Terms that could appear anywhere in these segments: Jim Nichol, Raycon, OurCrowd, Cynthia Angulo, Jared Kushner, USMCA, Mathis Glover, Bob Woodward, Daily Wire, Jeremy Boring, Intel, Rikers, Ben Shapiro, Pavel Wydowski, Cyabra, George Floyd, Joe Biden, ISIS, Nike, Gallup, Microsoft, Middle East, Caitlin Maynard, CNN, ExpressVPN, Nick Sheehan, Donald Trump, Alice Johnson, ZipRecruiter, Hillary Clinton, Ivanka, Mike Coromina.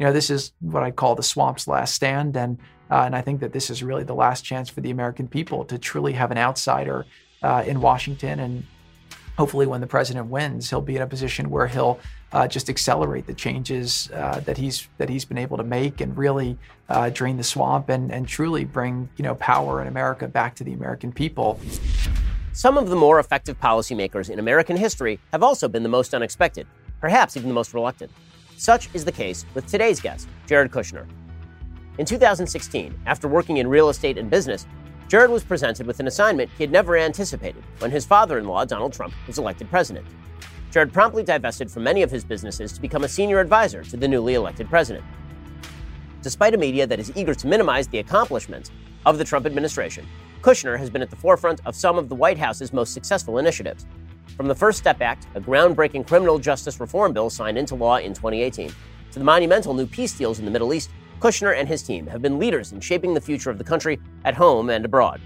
You know, this is what I call the swamp's last stand, and I think that this is really the last chance for the American people to truly have an outsider in Washington. And hopefully when the president wins, he'll be in a position where he'll just accelerate the changes that he's been able to make and really drain the swamp and truly bring, you know, power in America back to the American people. Some of the more effective policymakers in American history have also been the most unexpected, perhaps even the most reluctant. Such is the case with today's guest, Jared Kushner. In 2016, after working in real estate and business, Jared was presented with an assignment he had never anticipated when his father-in-law, Donald Trump, was elected president. Jared promptly divested from many of his businesses to become a senior advisor to the newly elected president. Despite a media that is eager to minimize the accomplishments of the Trump administration, Kushner has been at the forefront of some of the White House's most successful initiatives, from the First Step Act, a groundbreaking criminal justice reform bill signed into law in 2018, to the monumental new peace deals in the Middle East. Kushner and his team have been leaders in shaping the future of the country at home and abroad.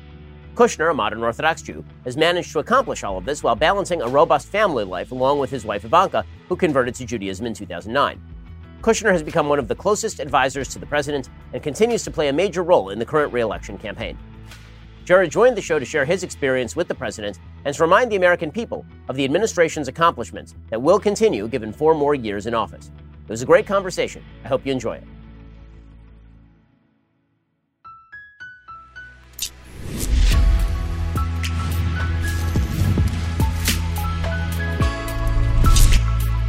Kushner, a modern Orthodox Jew, has managed to accomplish all of this while balancing a robust family life along with his wife Ivanka, who converted to Judaism in 2009. Kushner has become one of the closest advisors to the president and continues to play a major role in the current re-election campaign. Jared joined the show to share his experience with the president and to remind the American people of the administration's accomplishments that will continue given 4 more years in office. It was a great conversation. I hope you enjoy it.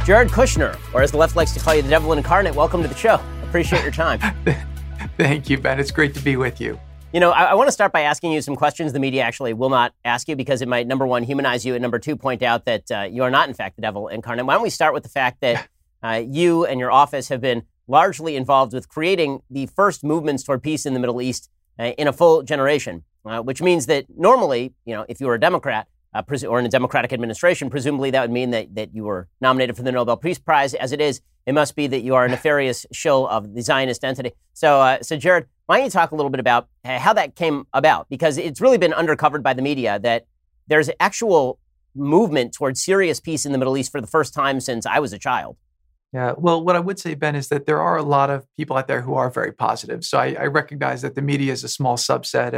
Jared Kushner, or as the left likes to call you, the devil incarnate, welcome to the show. Appreciate your time. Thank you, Ben. It's great to be with you. You know, I want to start by asking you some questions the media actually will not ask you because it might, number one, humanize you, and number two, point out that you are not, in fact, the devil incarnate. Why don't we start with the fact that you and your office have been largely involved with creating the first movements toward peace in the Middle East in a full generation, which means that normally, you know, if you were a Democrat, or in a Democratic administration, presumably that would mean that you were nominated for the Nobel Peace Prize. As it is, it must be that you are a nefarious shill of the Zionist entity. So Jared, why don't you talk a little bit about how that came about? Because it's really been undercovered by the media that there's actual movement towards serious peace in the Middle East for the first time since I was a child. Yeah, well, what I would say, Ben, is that there are a lot of people out there who are very positive. So I recognize that the media is a small subset,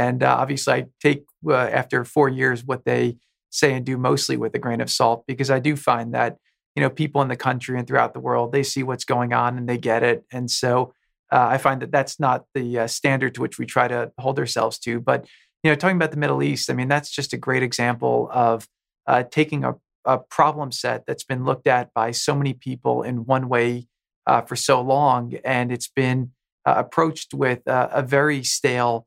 and obviously I take, after 4 years, what they say and do mostly with a grain of salt, because I do find that, you know, people in the country and throughout the world, they see what's going on and they get it. And so I find that that's not the standard to which we try to hold ourselves to. But, you know, talking about the Middle East, I mean, that's just a great example of taking a problem set that's been looked at by so many people in one way for so long. And it's been approached with a very stale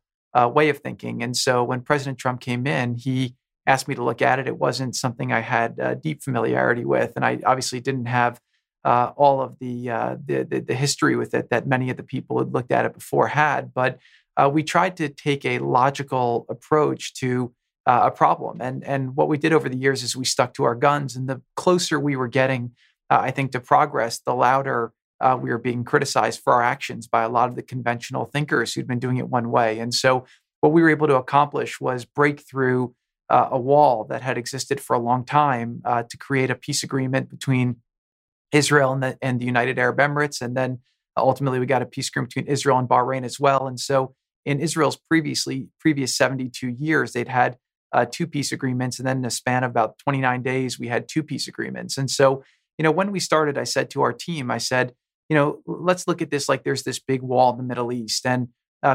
way of thinking. And so when President Trump came in, he asked me to look at it. It wasn't something I had deep familiarity with. And I obviously didn't have all of the history with it that many of the people who had looked at it before had. But we tried to take a logical approach to a problem. And what we did over the years is we stuck to our guns. And the closer we were getting, I think, to progress, the louder we were being criticized for our actions by a lot of the conventional thinkers who'd been doing it one way. And so what we were able to accomplish was break through a wall that had existed for a long time to create a peace agreement between Israel and the United Arab Emirates. And then ultimately we got a peace agreement between Israel and Bahrain as well. And so in Israel's previous 72 years, they'd had 2 peace agreements. And then in a span of about 29 days, we had 2 peace agreements. And so, you know, when we started, I said to our team, I said, you know, let's look at this like there's this big wall in the Middle East, and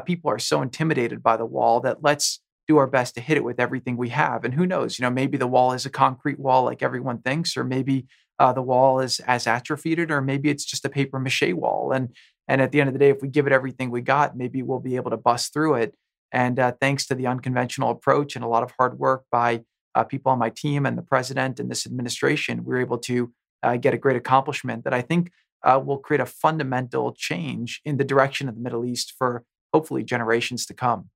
people are so intimidated by the wall that let's do our best to hit it with everything we have. And who knows, you know, maybe the wall is a concrete wall like everyone thinks, or maybe the wall is as atrophied, or maybe it's just a paper mache wall. And at the end of the day, if we give it everything we got, maybe we'll be able to bust through it. And thanks to the unconventional approach and a lot of hard work by people on my team and the president and this administration, we were able to get a great accomplishment that I think will create a fundamental change in the direction of the Middle East for hopefully generations to come.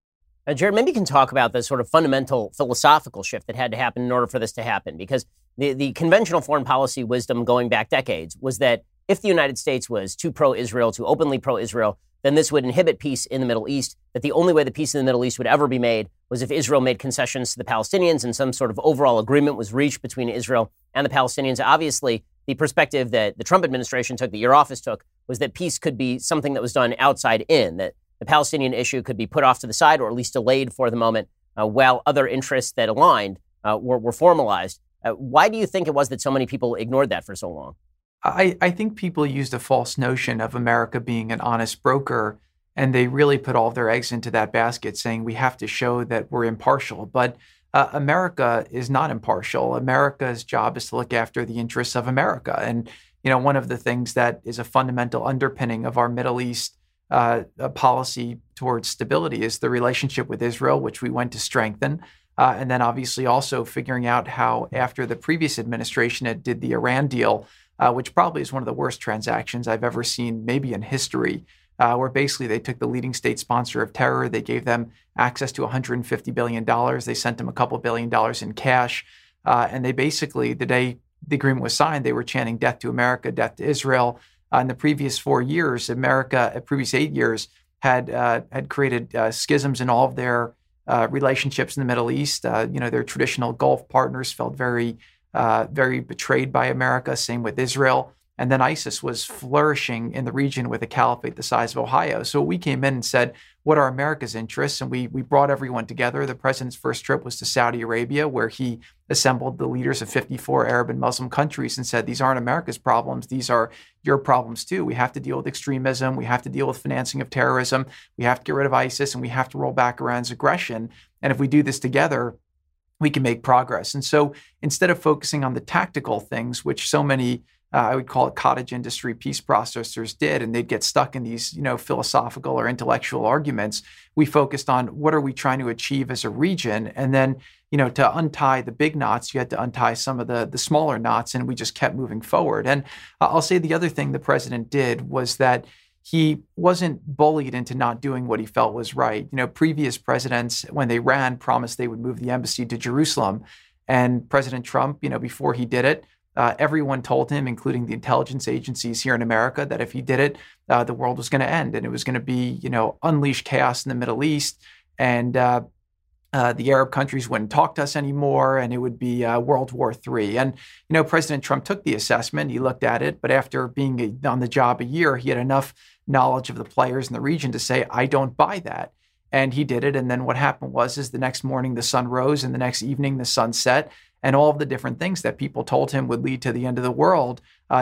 Jared, maybe you can talk about the sort of fundamental philosophical shift that had to happen in order for this to happen, because the conventional foreign policy wisdom going back decades was that if the United States was too pro-Israel, too openly pro-Israel, then this would inhibit peace in the Middle East, that the only way the peace in the Middle East would ever be made was if Israel made concessions to the Palestinians and some sort of overall agreement was reached between Israel and the Palestinians. Obviously, the perspective that the Trump administration took, that your office took, was that peace could be something that was done outside in, that the Palestinian issue could be put off to the side or at least delayed for the moment while other interests that aligned were formalized. Why do you think it was that so many people ignored that for so long? I think people used a false notion of America being an honest broker, and they really put all their eggs into that basket, saying we have to show that we're impartial. But America is not impartial. America's job is to look after the interests of America. And, you know, one of the things that is a fundamental underpinning of our Middle East policy towards stability is the relationship with Israel, which we went to strengthen. And then obviously also figuring out how after the previous administration, it did the Iran deal, which probably is one of the worst transactions I've ever seen, maybe in history, where basically they took the leading state sponsor of terror. They gave them access to $150 billion. They sent them a couple $2 billion in cash. And they basically, the day the agreement was signed, they were chanting death to America, death to Israel. In the previous 4 years, America, previous 8 years, had created schisms in all of their relationships in the Middle East. You know, their traditional Gulf partners felt very betrayed by America, same with Israel. And then ISIS was flourishing in the region with a caliphate the size of Ohio. So we came in and said, what are America's interests? And we brought everyone together. The president's first trip was to Saudi Arabia, where he assembled the leaders of 54 Arab and Muslim countries and said, these aren't America's problems. These are your problems, too. We have to deal with extremism. We have to deal with financing of terrorism. We have to get rid of ISIS, and we have to roll back Iran's aggression. And if we do this together, we can make progress. And so instead of focusing on the tactical things, which so many, I would call it cottage industry peace processors did, and they'd get stuck in these, you know, philosophical or intellectual arguments, we focused on what are we trying to achieve as a region? And then, you know, to untie the big knots, you had to untie some of the smaller knots, and we just kept moving forward. And I'll say the other thing the president did was that he wasn't bullied into not doing what he felt was right. You know, previous presidents, when they ran, promised they would move the embassy to Jerusalem. And President Trump, you know, before he did it, everyone told him, including the intelligence agencies here in America, that if he did it, the world was going to end. And it was going to be, you know, unleashed chaos in the Middle East. And the Arab countries wouldn't talk to us anymore. And it would be World War III. And, you know, President Trump took the assessment. He looked at it. But after being on the job a year, he had enough knowledge of the players in the region to say, I don't buy that. And he did it. And then what happened was, is the next morning, the sun rose, and the next evening, the sun set. And all of the different things that people told him would lead to the end of the world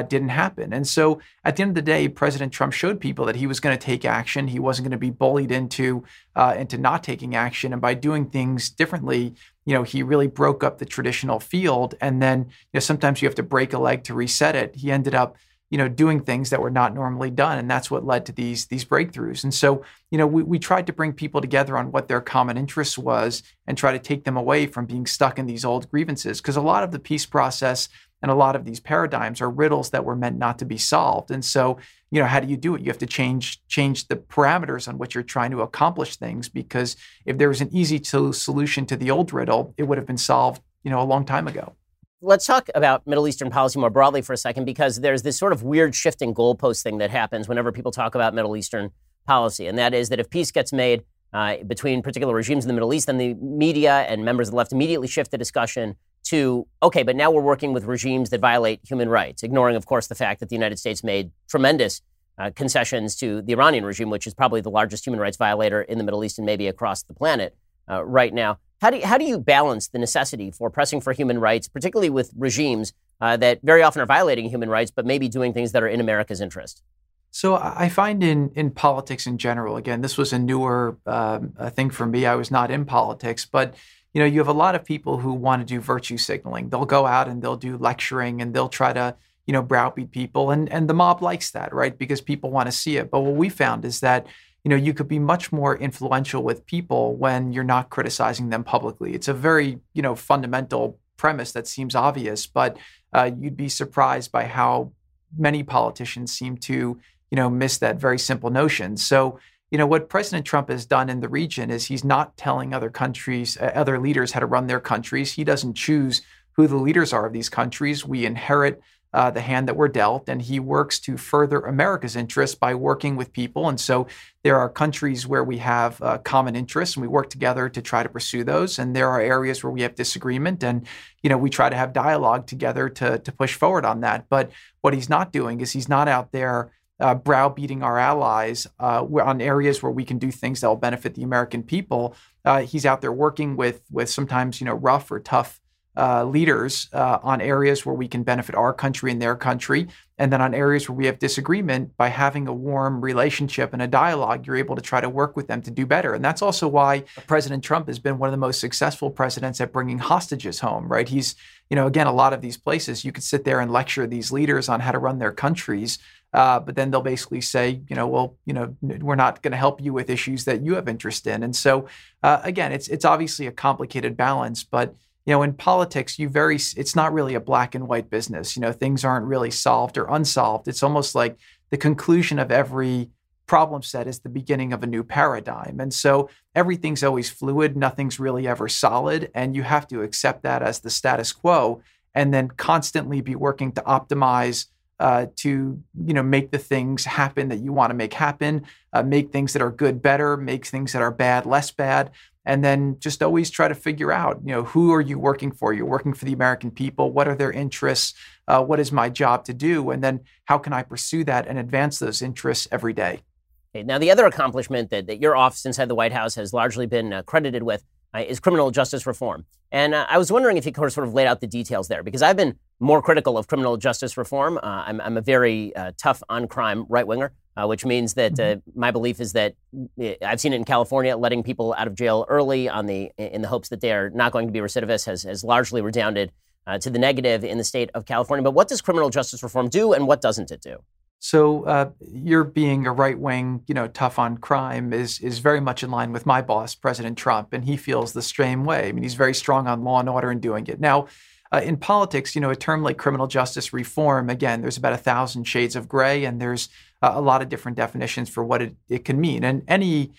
didn't happen. And so at the end of the day, President Trump showed people that he was going to take action. He wasn't going to be bullied into not taking action. And by doing things differently, you know, he really broke up the traditional field. And then, you know, sometimes you have to break a leg to reset it. He ended up, you know, doing things that were not normally done. And that's what led to these breakthroughs. And so, you know, we tried to bring people together on what their common interest was and try to take them away from being stuck in these old grievances. Because a lot of the peace process and a lot of these paradigms are riddles that were meant not to be solved. And so, you know, how do you do it? You have to change the parameters on which you're trying to accomplish things, because if there was an easy solution to the old riddle, it would have been solved, you know, a long time ago. Let's talk about Middle Eastern policy more broadly for a second, because there's this sort of weird shifting goalpost thing that happens whenever people talk about Middle Eastern policy. And that is that if peace gets made between particular regimes in the Middle East, then the media and members of the left immediately shift the discussion to, OK, but now we're working with regimes that violate human rights, ignoring, of course, the fact that the United States made tremendous concessions to the Iranian regime, which is probably the largest human rights violator in the Middle East and maybe across the planet right now. How do you balance the necessity for pressing for human rights, particularly with regimes that very often are violating human rights, but maybe doing things that are in America's interest? So I find in politics in general, again, this was a newer thing for me. I was not in politics, but you know, you have a lot of people who want to do virtue signaling. They'll go out and they'll do lecturing and they'll try to, you know, browbeat people, and the mob likes that, right? Because people want to see it. But what we found is that, you know, you could be much more influential with people when you're not criticizing them publicly. It's a very, you know, fundamental premise that seems obvious, but you'd be surprised by how many politicians seem to, you know, miss that very simple notion. So, you know, what President Trump has done in the region is he's not telling other countries, other leaders how to run their countries. He doesn't choose who the leaders are of these countries. We inherit the hand that we're dealt, and he works to further America's interests by working with people. And so there are countries where we have common interests, and we work together to try to pursue those. And there are areas where we have disagreement, and we try to have dialogue together to push forward on that. But what he's not doing is he's not out there browbeating our allies on areas where we can do things that will benefit the American people. He's out there working with sometimes rough or tough leaders on areas where we can benefit our country and their country. And then on areas where we have disagreement, by having a warm relationship and a dialogue, you're able to try to work with them to do better. And that's also why President Trump has been one of the most successful presidents at bringing hostages home, right? He's, again, a lot of these places, you could sit there and lecture these leaders on how to run their countries, but then they'll basically say, we're not going to help you with issues that you have interest in. And so, again, it's obviously a complicated balance, but in politics, it's not really a black and white business. Things aren't really solved or unsolved. It's almost like the conclusion of every problem set is the beginning of a new paradigm. And so everything's always fluid. Nothing's really ever solid. And you have to accept that as the status quo and then constantly be working to optimize to make the things happen that you want to make happen, make things that are good better, make things that are bad less bad. And then just always try to figure out, who are you working for? You're working for the American people. What are their interests? What is my job to do? And then how can I pursue that and advance those interests every day? Okay, now, the other accomplishment that your office inside the White House has largely been credited with is criminal justice reform. And I was wondering if you could sort of lay out the details there, because I've been more critical of criminal justice reform. I'm a very tough on crime right-winger. Which means that my belief is that I've seen it in California, letting people out of jail early in the hopes that they are not going to be recidivists has largely redounded to the negative in the state of California. But what does criminal justice reform do, and what doesn't it do? So your being a right wing, tough on crime is very much in line with my boss, President Trump, and he feels the same way. I mean, he's very strong on law and order and doing it now. In politics, a term like criminal justice reform, again, there's about 1,000 shades of gray, and there's a lot of different definitions for what it can mean. And any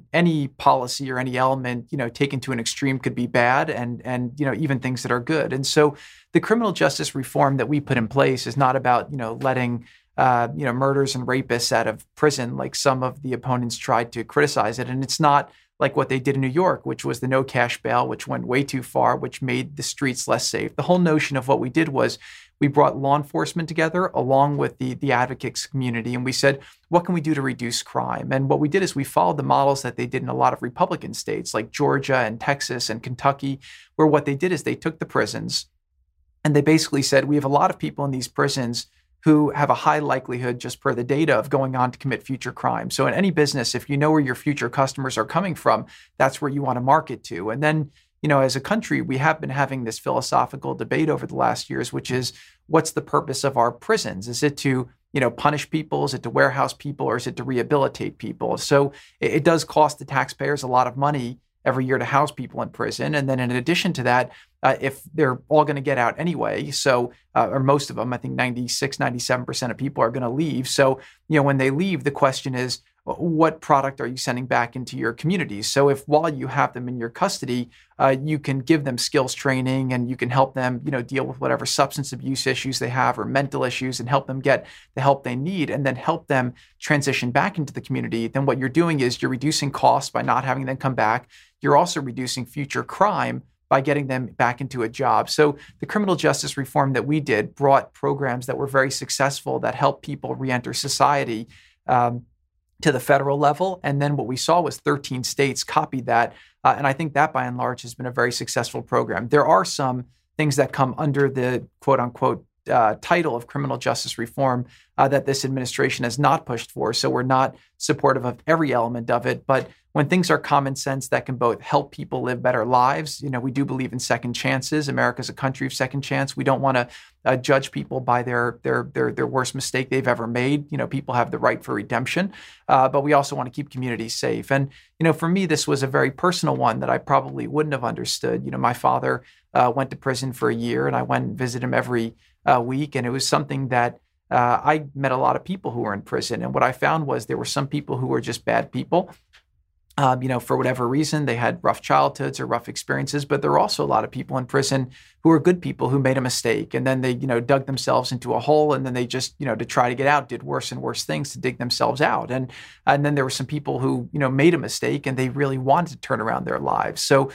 policy or any element, taken to an extreme could be bad, and even things that are good. And so the criminal justice reform that we put in place is not about, letting murders and rapists out of prison, like some of the opponents tried to criticize it. And it's not like what they did in New York, which was the no cash bail, which went way too far, which made the streets less safe. The whole notion of what we did was we brought law enforcement together along with the advocates community, and we said, what can we do to reduce crime? And what we did is we followed the models that they did in a lot of Republican states like Georgia and Texas and Kentucky, where what they did is they took the prisons and they basically said, we have a lot of people in these prisons who have a high likelihood, just per the data, of going on to commit future crime. So in any business, if you know where your future customers are coming from, that's where you want to market to. And then, as a country, we have been having this philosophical debate over the last years, which is, what's the purpose of our prisons? Is it to, punish people? Is it to warehouse people? Or is it to rehabilitate people? So it does cost the taxpayers a lot of money every year to house people in prison. And then in addition to that, if they're all going to get out anyway, so, or most of them, I think 96, 97% of people are going to leave. So, when they leave, the question is, what product are you sending back into your communities? So if while you have them in your custody, you can give them skills training and you can help them, deal with whatever substance abuse issues they have or mental issues and help them get the help they need and then help them transition back into the community, then what you're doing is you're reducing costs by not having them come back. You're also reducing future crime by getting them back into a job. So the criminal justice reform that we did brought programs that were very successful that helped people reenter society, to the federal level. And then what we saw was 13 states copied that. And I think that by and large has been a very successful program. There are some things that come under the quote unquote title of criminal justice reform that this administration has not pushed for. So we're not supportive of every element of it. But when things are common sense that can both help people live better lives, we do believe in second chances. America's a country of second chance. We don't want to judge people by their worst mistake they've ever made. People have the right for redemption, but we also want to keep communities safe. And for me, this was a very personal one that I probably wouldn't have understood. My father went to prison for a year, and I went and visited him every week, and it was something that. I met a lot of people who were in prison, and what I found was there were some people who were just bad people. for whatever reason, they had rough childhoods or rough experiences, but there are also a lot of people in prison who are good people who made a mistake and then they, dug themselves into a hole and then they just, to try to get out, did worse and worse things to dig themselves out. And then there were some people who, made a mistake and they really wanted to turn around their lives. So,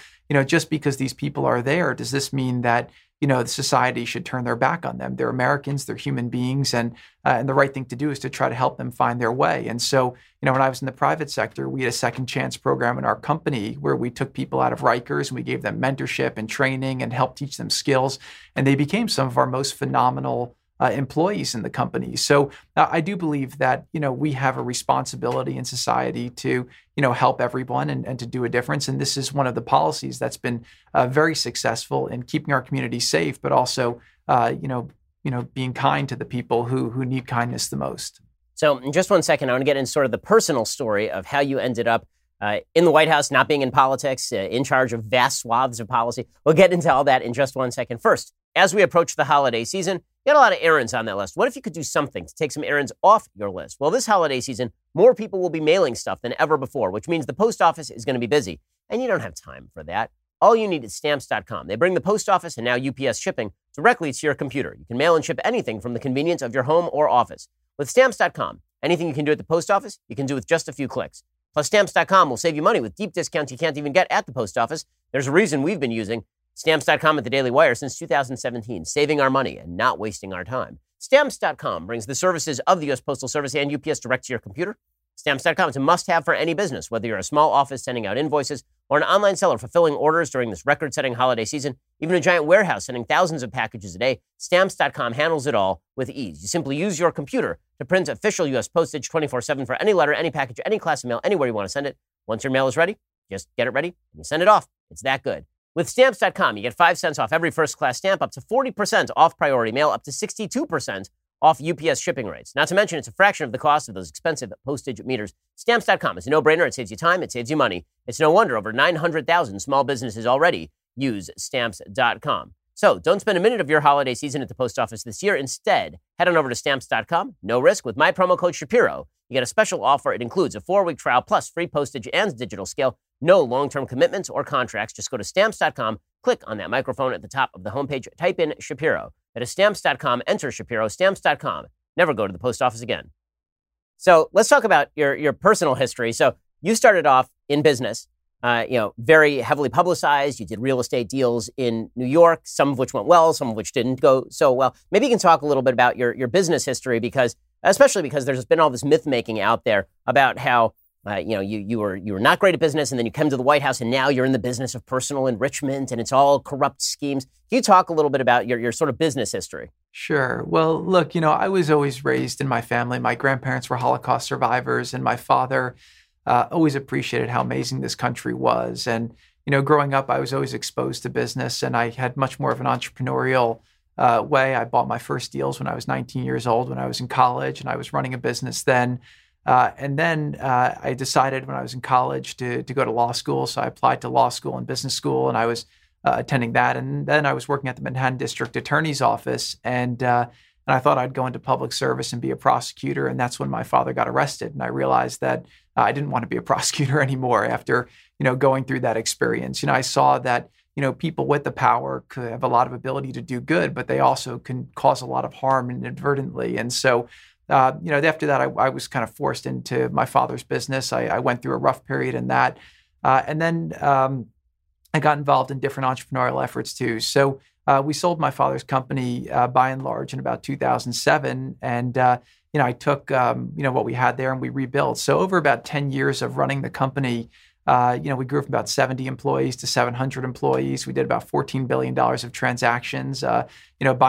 just because these people are there, does this mean that, the society should turn their back on them? They're Americans, they're human beings, and the right thing to do is to try to help them find their way. And so, when I was in the private sector, we had a second chance program in our company where we took people out of Rikers and we gave them mentorship and training and helped teach them skills. And they became some of our most phenomenal employees in the company. So I do believe that, we have a responsibility in society to, help everyone and to do a difference. And this is one of the policies that's been very successful in keeping our community safe, but also, being kind to the people who need kindness the most. So in just one second, I want to get into sort of the personal story of how you ended up in the White House, not being in politics, in charge of vast swaths of policy. We'll get into all that in just one second. First, as we approach the holiday season, you got a lot of errands on that list. What if you could do something to take some errands off your list? Well, this holiday season, more people will be mailing stuff than ever before, which means the post office is going to be busy. And you don't have time for that. All you need is Stamps.com. They bring the post office and now UPS shipping directly to your computer. You can mail and ship anything from the convenience of your home or office. With Stamps.com, anything you can do at the post office, you can do with just a few clicks. Plus, Stamps.com will save you money with deep discounts you can't even get at the post office. There's a reason we've been using Stamps.com at the Daily Wire since 2017, saving our money and not wasting our time. Stamps.com brings the services of the U.S. Postal Service and UPS direct to your computer. Stamps.com is a must-have for any business, whether you're a small office sending out invoices or an online seller fulfilling orders during this record-setting holiday season, even a giant warehouse sending thousands of packages a day. Stamps.com handles it all with ease. You simply use your computer to print official U.S. postage 24/7 for any letter, any package, any class of mail, anywhere you want to send it. Once your mail is ready, just get it ready and you send it off. It's that good. With Stamps.com, you get 5 cents off every first-class stamp, up to 40% off priority mail, up to 62% off UPS shipping rates. Not to mention, it's a fraction of the cost of those expensive postage meters. Stamps.com is a no-brainer. It saves you time. It saves you money. It's no wonder over 900,000 small businesses already use Stamps.com. So don't spend a minute of your holiday season at the post office this year. Instead, head on over to Stamps.com. No risk. With my promo code Shapiro, you get a special offer. It includes a 4-week trial plus free postage and digital scale. No long-term commitments or contracts. Just go to Stamps.com, click on that microphone at the top of the homepage, type in Shapiro. That is Stamps.com, enter Shapiro, Stamps.com. Never go to the post office again. So let's talk about your personal history. So you started off in business, very heavily publicized. You did real estate deals in New York, some of which went well, some of which didn't go so well. Maybe you can talk a little bit about your business history, especially because there's been all this myth-making out there about how you were not great at business, and then you come to the White House, and now you're in the business of personal enrichment, and it's all corrupt schemes. Can you talk a little bit about your sort of business history? Sure. Well, look, I was always raised in my family. My grandparents were Holocaust survivors, and my father always appreciated how amazing this country was. And, growing up, I was always exposed to business, and I had much more of an entrepreneurial way. I bought my first deals when I was 19 years old, when I was in college, and I was running a business then. And then I decided when I was in college to go to law school. So I applied to law school and business school, and I was attending that. And then I was working at the Manhattan District Attorney's Office, and I thought I'd go into public service and be a prosecutor. And that's when my father got arrested. And I realized that I didn't want to be a prosecutor anymore after, going through that experience. I saw that, people with the power could have a lot of ability to do good, but they also can cause a lot of harm inadvertently. And so after that, I was kind of forced into my father's business. I went through a rough period in that. And then I got involved in different entrepreneurial efforts too. So we sold my father's company by and large in about 2007. And, I took, what we had there and we rebuilt. So over about 10 years of running the company, we grew from about 70 employees to 700 employees. We did about $14 billion of transactions. By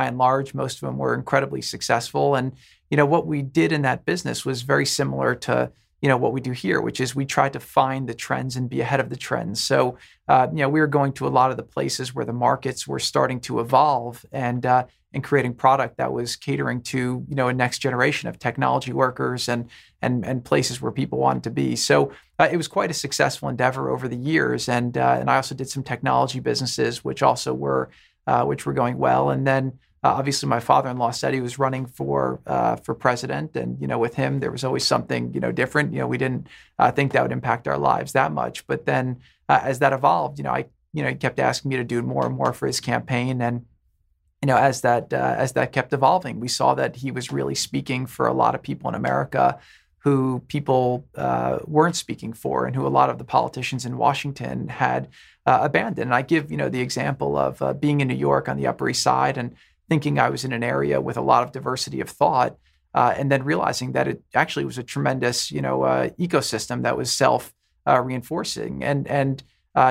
and large, most of them were incredibly successful. And, what we did in that business was very similar to, what we do here, which is we tried to find the trends and be ahead of the trends. So, we were going to a lot of the places where the markets were starting to evolve and creating product that was catering to, a next generation of technology workers and places where people wanted to be. So it was quite a successful endeavor over the years. And I also did some technology businesses, which were going well. And then Obviously, my father-in-law said he was running for president, and with him there was always something different. We didn't think that would impact our lives that much. But then, as that evolved, he kept asking me to do more and more for his campaign, and as that kept evolving, we saw that he was really speaking for a lot of people in America who people weren't speaking for, and who a lot of the politicians in Washington had abandoned. And I give the example of being in New York on the Upper East Side and thinking I was in an area with a lot of diversity of thought, and then realizing that it actually was a tremendous, ecosystem that was self-reinforcing. And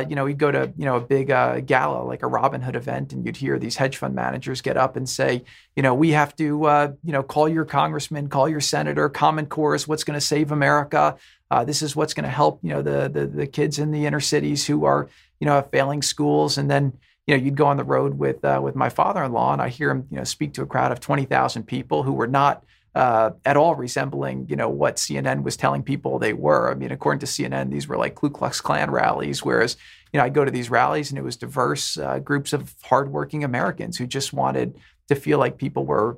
you'd go to, a big gala, like a Robin Hood event, and you'd hear these hedge fund managers get up and say, we have to, call your congressman, call your senator, Common Core is what's going to save America. This is what's going to help, the kids in the inner cities who are, have failing schools. And then, you'd go on the road with my father-in-law, and I hear him, speak to a crowd of 20,000 people who were not at all resembling, what CNN was telling people they were. I mean, according to CNN, these were like Ku Klux Klan rallies, whereas, I'd go to these rallies and it was diverse groups of hardworking Americans who just wanted to feel like people were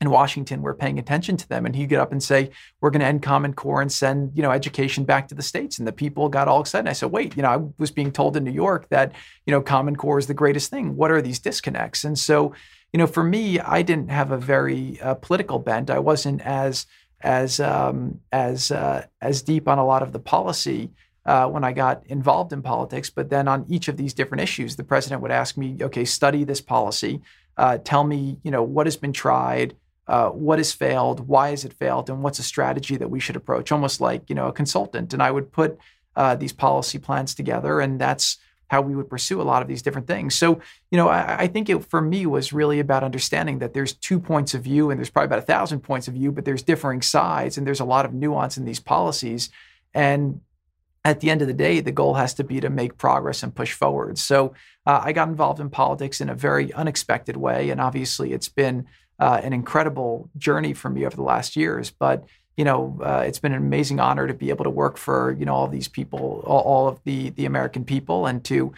in Washington, were paying attention to them. And he'd get up and say, we're going to end Common Core and send, education back to the states. And the people got all excited. And I said, wait, I was being told in New York that, Common Core is the greatest thing. What are these disconnects? And so, for me, I didn't have a very political bent. I wasn't as deep on a lot of the policy when I got involved in politics. But then on each of these different issues, the president would ask me, okay, study this policy. Tell me, what has been tried, what has failed, why has it failed, and what's a strategy that we should approach, almost like, a consultant. And I would put these policy plans together, and that's how we would pursue a lot of these different things. So, I think it, for me, was really about understanding that there's two points of view, and there's probably about 1,000 points of view, but there's differing sides, and there's a lot of nuance in these policies. And at the end of the day, the goal has to be to make progress and push forward. So I got involved in politics in a very unexpected way, and obviously it's been an incredible journey for me over the last years. But it's been an amazing honor to be able to work for, all these people, all of the American people, and to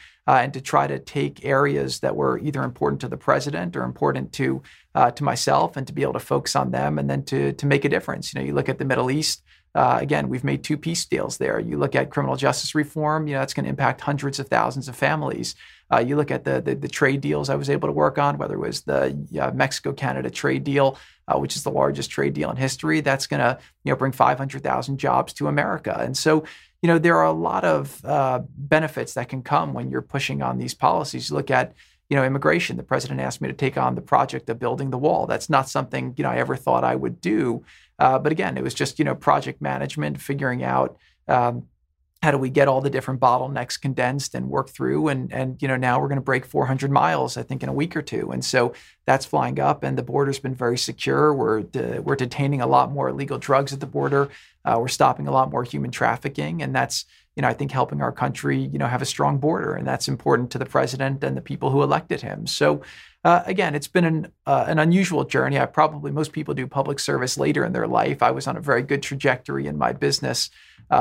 try to take areas that were either important to the president or important to myself, and to be able to focus on them, and then to make a difference. You look at the Middle East, again, we've made two peace deals there. You look at criminal justice reform, that's going to impact hundreds of thousands of families. You look at the trade deals I was able to work on, whether it was the Mexico-Canada trade deal, which is the largest trade deal in history, that's going to bring 500,000 jobs to America. And so, there are a lot of benefits that can come when you're pushing on these policies. You look at, immigration. The president asked me to take on the project of building the wall. That's not something, I ever thought I would do. But again, it was just, project management, figuring out how do we get all the different bottlenecks condensed and work through? And now we're going to break 400 miles, I think, in a week or two. And so that's flying up, and the border's been very secure. We're detaining a lot more illegal drugs at the border. We're stopping a lot more human trafficking. And that's, I think, helping our country, have a strong border. And that's important to the president and the people who elected him. So again, it's been an unusual journey. Most people do public service later in their life. I was on a very good trajectory in my business.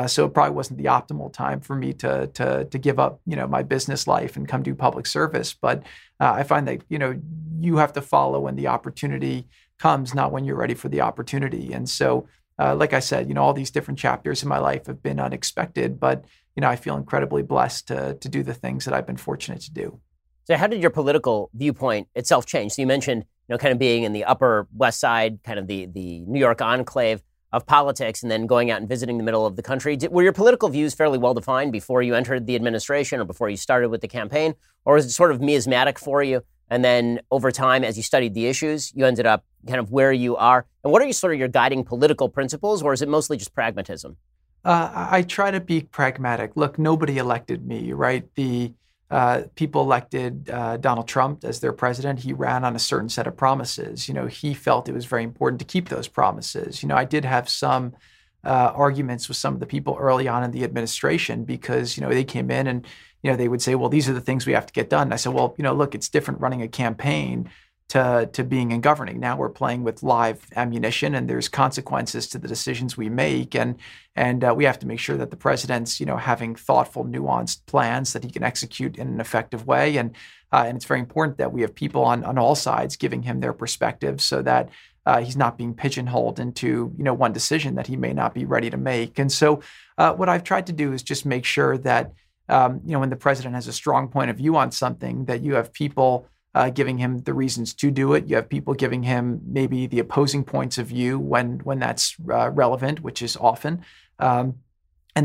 So it probably wasn't the optimal time for me to give up, my business life and come do public service. But I find that, you have to follow when the opportunity comes, not when you're ready for the opportunity. And so, like I said, all these different chapters in my life have been unexpected, but, I feel incredibly blessed to do the things that I've been fortunate to do. So how did your political viewpoint itself change? So you mentioned, kind of being in the Upper West Side, kind of the New York enclave of politics, and then going out and visiting the middle of the country. Were your political views fairly well defined before you entered the administration or before you started with the campaign? Or was it sort of miasmatic for you? And then over time, as you studied the issues, you ended up kind of where you are. And what are your guiding political principles, or is it mostly just pragmatism? I try to be pragmatic. Look, nobody elected me, right? People elected Donald Trump as their president. He ran on a certain set of promises. He felt it was very important to keep those promises. I did have some arguments with some of the people early on in the administration because, they came in and, they would say, well, these are the things we have to get done. And I said, well, look, it's different running a campaign to being in governing. Now we're playing with live ammunition, and there's consequences to the decisions we make, and we have to make sure that the president's having thoughtful, nuanced plans that he can execute in an effective way, and it's very important that we have people on all sides giving him their perspective so that he's not being pigeonholed into one decision that he may not be ready to make. And so what I've tried to do is just make sure that when the president has a strong point of view on something, that you have people giving him the reasons to do it. You have people giving him maybe the opposing points of view when that's relevant, which is often, and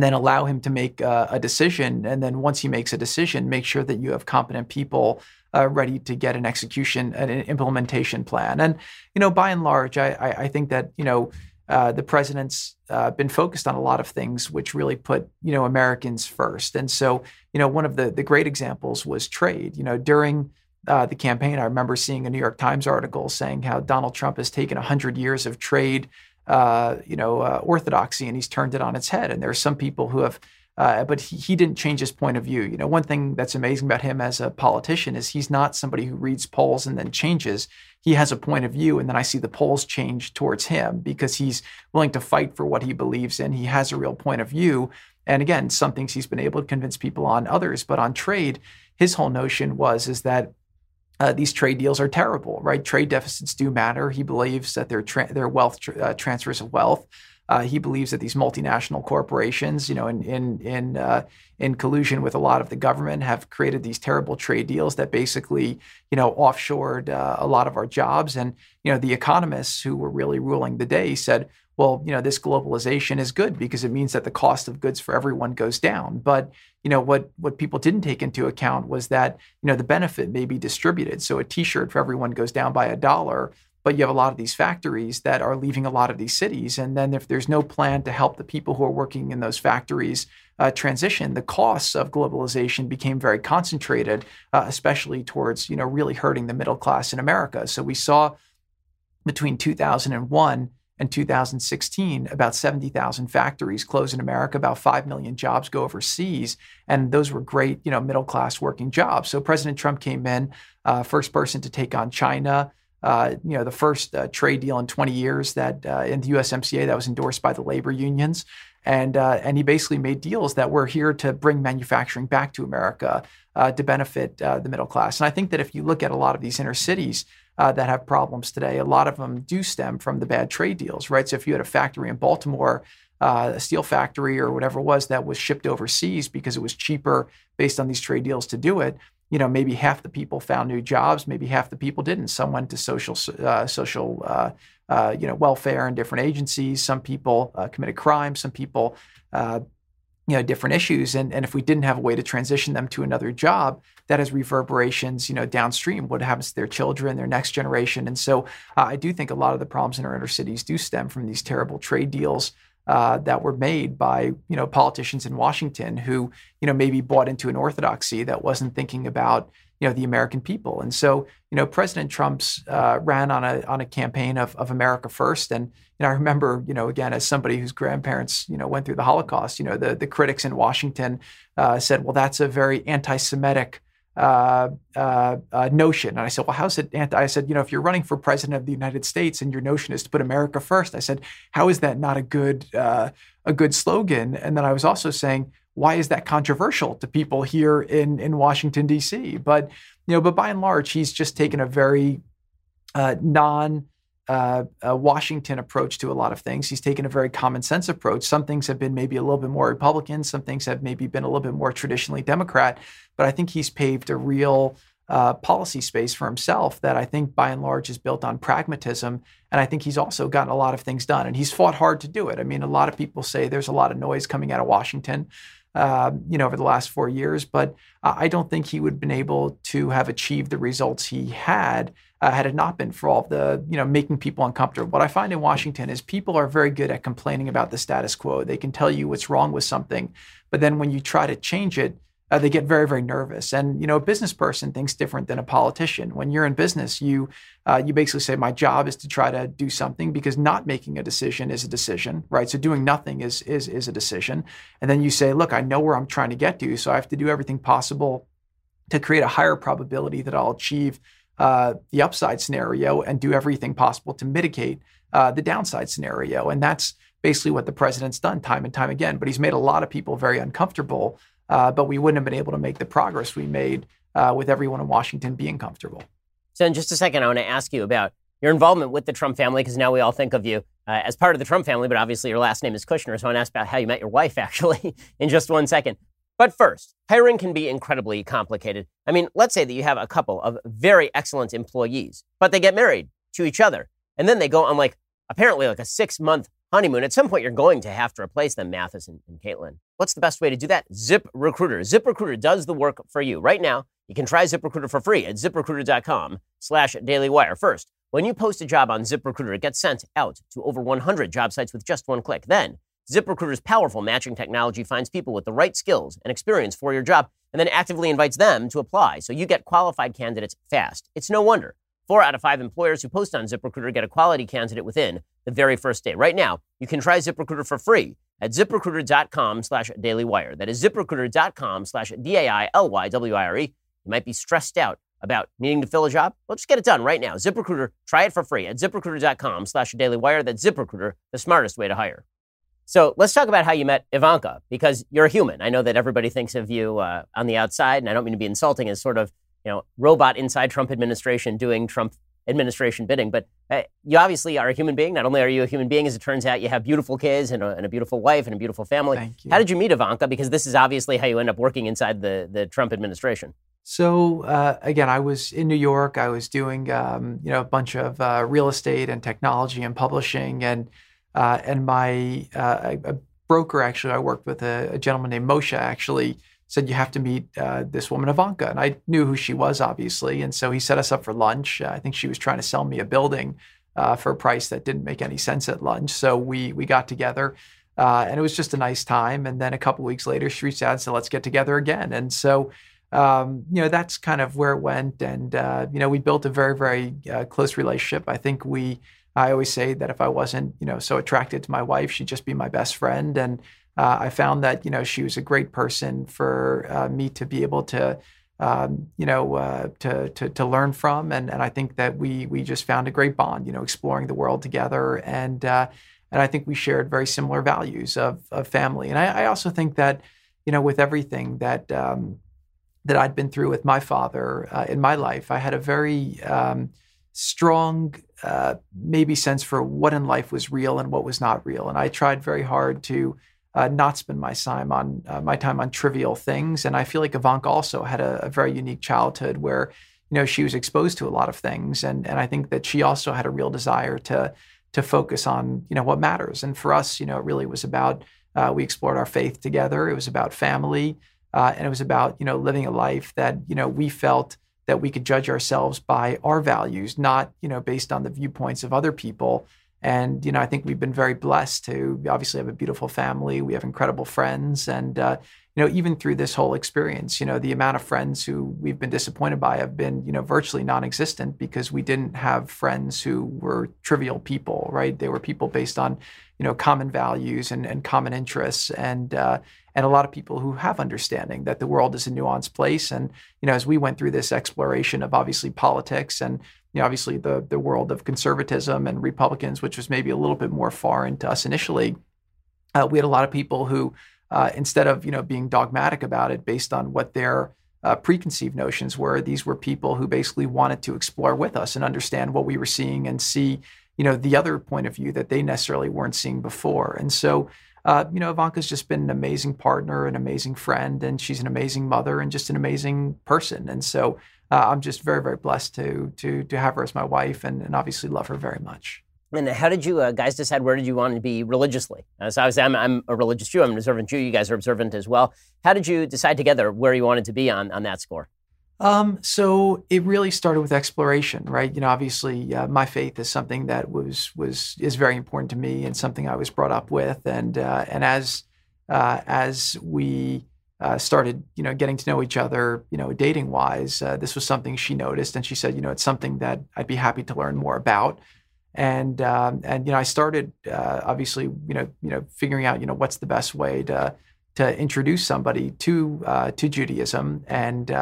then allow him to make a decision. And then once he makes a decision, make sure that you have competent people ready to get an implementation plan. And, by and large, I think that, the president's been focused on a lot of things which really put, Americans first. And so, one of the great examples was trade. During the campaign, I remember seeing a New York Times article saying how Donald Trump has taken 100 years of trade, orthodoxy, and he's turned it on its head. And there are some people who have, but he didn't change his point of view. One thing that's amazing about him as a politician is he's not somebody who reads polls and then changes. He has a point of view, and then I see the polls change towards him because he's willing to fight for what he believes in. He has a real point of view. And again, some things he's been able to convince people on, others. But on trade, his whole notion is that these trade deals are terrible, right? Trade deficits do matter. He believes that they're wealth transfers of wealth. He believes that these multinational corporations, in collusion with a lot of the government, have created these terrible trade deals that basically, offshored a lot of our jobs. And the economists who were really ruling the day said, well, this globalization is good because it means that the cost of goods for everyone goes down. But, what people didn't take into account was that, the benefit may be distributed. So a T-shirt for everyone goes down by $1, but you have a lot of these factories that are leaving a lot of these cities. And then if there's no plan to help the people who are working in those factories transition, the costs of globalization became very concentrated, especially towards, really hurting the middle class in America. So we saw between 2001 in 2016, about 70,000 factories close in America, about 5 million jobs go overseas. And those were great, middle-class working jobs. So President Trump came in, first person to take on China, the first trade deal in 20 years that in the USMCA that was endorsed by the labor unions. And he basically made deals that were here to bring manufacturing back to America to benefit the middle class. And I think that if you look at a lot of these inner cities, that have problems today, a lot of them do stem from the bad trade deals, right? So if you had a factory in Baltimore, a steel factory or whatever it was that was shipped overseas because it was cheaper based on these trade deals to do it, maybe half the people found new jobs, maybe half the people didn't. Some went to social welfare and different agencies. Some people committed crime. Some people, different issues. And if we didn't have a way to transition them to another job, that has reverberations, downstream, what happens to their children, their next generation. And so I do think a lot of the problems in our inner cities do stem from these terrible trade deals that were made by, politicians in Washington who, maybe bought into an orthodoxy that wasn't thinking about, the American people. And so, President Trump's ran on a campaign of America first. And I remember, again, as somebody whose grandparents, went through the Holocaust, the critics in Washington said, well, that's a very anti-Semitic notion. And I said, well, how's it I said, if you're running for president of the United States and your notion is to put America first, I said, how is that not a good, a good slogan? And then I was also saying, why is that controversial to people here in Washington, D.C.? But, but by and large, he's just taken a very Washington approach to a lot of things. He's taken a very common sense approach. Some things have been maybe a little bit more Republican. Some things have maybe been a little bit more traditionally Democrat. But I think he's paved a real policy space for himself that I think by and large is built on pragmatism. And I think he's also gotten a lot of things done. And he's fought hard to do it. I mean, a lot of people say there's a lot of noise coming out of Washington, over the last 4 years, but I don't think he would have been able to have achieved the results he had, had it not been for all the, making people uncomfortable. What I find in Washington is people are very good at complaining about the status quo. They can tell you what's wrong with something, but then when you try to change it, they get very, very nervous. And, a business person thinks different than a politician. When you're in business, you basically say, my job is to try to do something because not making a decision is a decision, right? So doing nothing is a decision. And then you say, look, I know where I'm trying to get to, so I have to do everything possible to create a higher probability that I'll achieve the upside scenario and do everything possible to mitigate the downside scenario. And that's basically what the president's done time and time again. But he's made a lot of people very uncomfortable, but we wouldn't have been able to make the progress we made with everyone in Washington being comfortable. So in just a second, I want to ask you about your involvement with the Trump family, because now we all think of you as part of the Trump family, but obviously your last name is Kushner. So I want to ask about how you met your wife, actually, in just one second. But first, hiring can be incredibly complicated. I mean, let's say that you have a couple of very excellent employees, but they get married to each other. And then they go on apparently a 6-month honeymoon. At some point, you're going to have to replace them, Mathis and Caitlin. What's the best way to do that? ZipRecruiter. ZipRecruiter does the work for you. Right now, you can try ZipRecruiter for free at ZipRecruiter.com/Daily Wire. First, when you post a job on ZipRecruiter, it gets sent out to over 100 job sites with just one click. Then, ZipRecruiter's powerful matching technology finds people with the right skills and experience for your job and then actively invites them to apply, so you get qualified candidates fast. It's no wonder 4 out of 5 employers who post on ZipRecruiter get a quality candidate within the very first day. Right now, you can try ZipRecruiter for free at ZipRecruiter.com/Daily Wire. That is ZipRecruiter.com/DAILYWIRE. You might be stressed out about needing to fill a job? Well, just get it done right now. ZipRecruiter, try it for free at ZipRecruiter.com/Daily Wire. That's ZipRecruiter, the smartest way to hire. So let's talk about how you met Ivanka, because you're a human. I know that everybody thinks of you on the outside, and I don't mean to be insulting, as sort of, robot inside Trump administration doing Trump administration bidding. But you obviously are a human being. Not only are you a human being, as it turns out, you have beautiful kids and a beautiful wife and a beautiful family. Thank you. How did you meet Ivanka? Because this is obviously how you end up working inside the Trump administration. So, again, I was in New York. I was doing, a bunch of real estate and technology and publishing. And my a broker, actually, I worked with a gentleman named Moshe, actually, said, you have to meet this woman, Ivanka. And I knew who she was, obviously. And so he set us up for lunch. I think she was trying to sell me a building for a price that didn't make any sense at lunch. So we got together. And it was just a nice time. And then a couple weeks later, she reached out and said, let's get together again. And so that's kind of where it went. And, we built a very, very close relationship. I always say that if I wasn't, so attracted to my wife, she'd just be my best friend. And I found that, she was a great person for me to be able to, to learn from. And I think that we just found a great bond, exploring the world together. And I think we shared very similar values of family. And I also think that, with everything that, that I'd been through with my father in my life, I had a very strong, maybe sense for what in life was real and what was not real. And I tried very hard to not spend my time on trivial things. And I feel like Ivanka also had a very unique childhood where, she was exposed to a lot of things. And I think that she also had a real desire to focus on, what matters. And for us, it really was about, we explored our faith together. It was about family. And it was about, living a life that, we felt that we could judge ourselves by our values, not, based on the viewpoints of other people. And, I think we've been very blessed to obviously have a beautiful family. We have incredible friends. And, even through this whole experience, the amount of friends who we've been disappointed by have been, virtually non-existent because we didn't have friends who were trivial people, right? They were people based on, common values and common interests. And a lot of people who have understanding that the world is a nuanced place. And, as we went through this exploration of obviously politics and, obviously the world of conservatism and Republicans, which was maybe a little bit more foreign to us initially, we had a lot of people who, instead of, being dogmatic about it based on what their preconceived notions were, these were people who basically wanted to explore with us and understand what we were seeing and see, the other point of view that they necessarily weren't seeing before. And so, Ivanka's just been an amazing partner, an amazing friend, and she's an amazing mother and just an amazing person. And so I'm just very, very blessed to have her as my wife and obviously love her very much. And how did you guys decide where did you want to be religiously? So obviously I'm a religious Jew. I'm an observant Jew. You guys are observant as well. How did you decide together where you wanted to be on that score? So it really started with exploration, right? Obviously, my faith is something that is very important to me and something I was brought up with. And as we started, getting to know each other, dating wise, this was something she noticed, and she said, it's something that I'd be happy to learn more about. And I started obviously, figuring out, what's the best way to introduce somebody to Judaism. And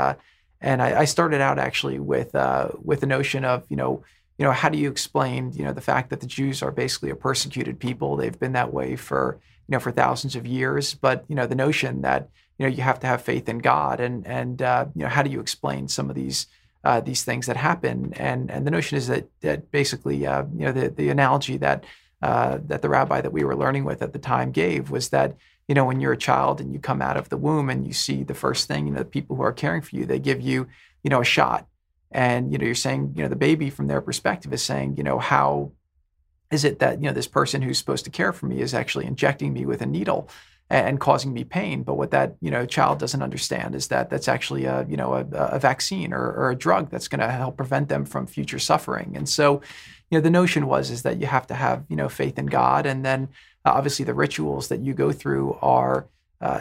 And I started out actually with the notion of, you know, how do you explain, the fact that the Jews are basically a persecuted people? They've been that way for, for thousands of years. But, the notion that, you have to have faith in God, and how do you explain some of these things that happen? And the notion is that basically, the analogy that the rabbi that we were learning with at the time gave was that, when you're a child and you come out of the womb and you see the first thing, the people who are caring for you, they give you, a shot. And, you're saying, the baby from their perspective is saying, how is it that, this person who's supposed to care for me is actually injecting me with a needle and causing me pain? But what that, child doesn't understand is that that's actually a, a vaccine or a drug that's going to help prevent them from future suffering. And so, the notion is that you have to have, faith in God. And then obviously the rituals that you go through are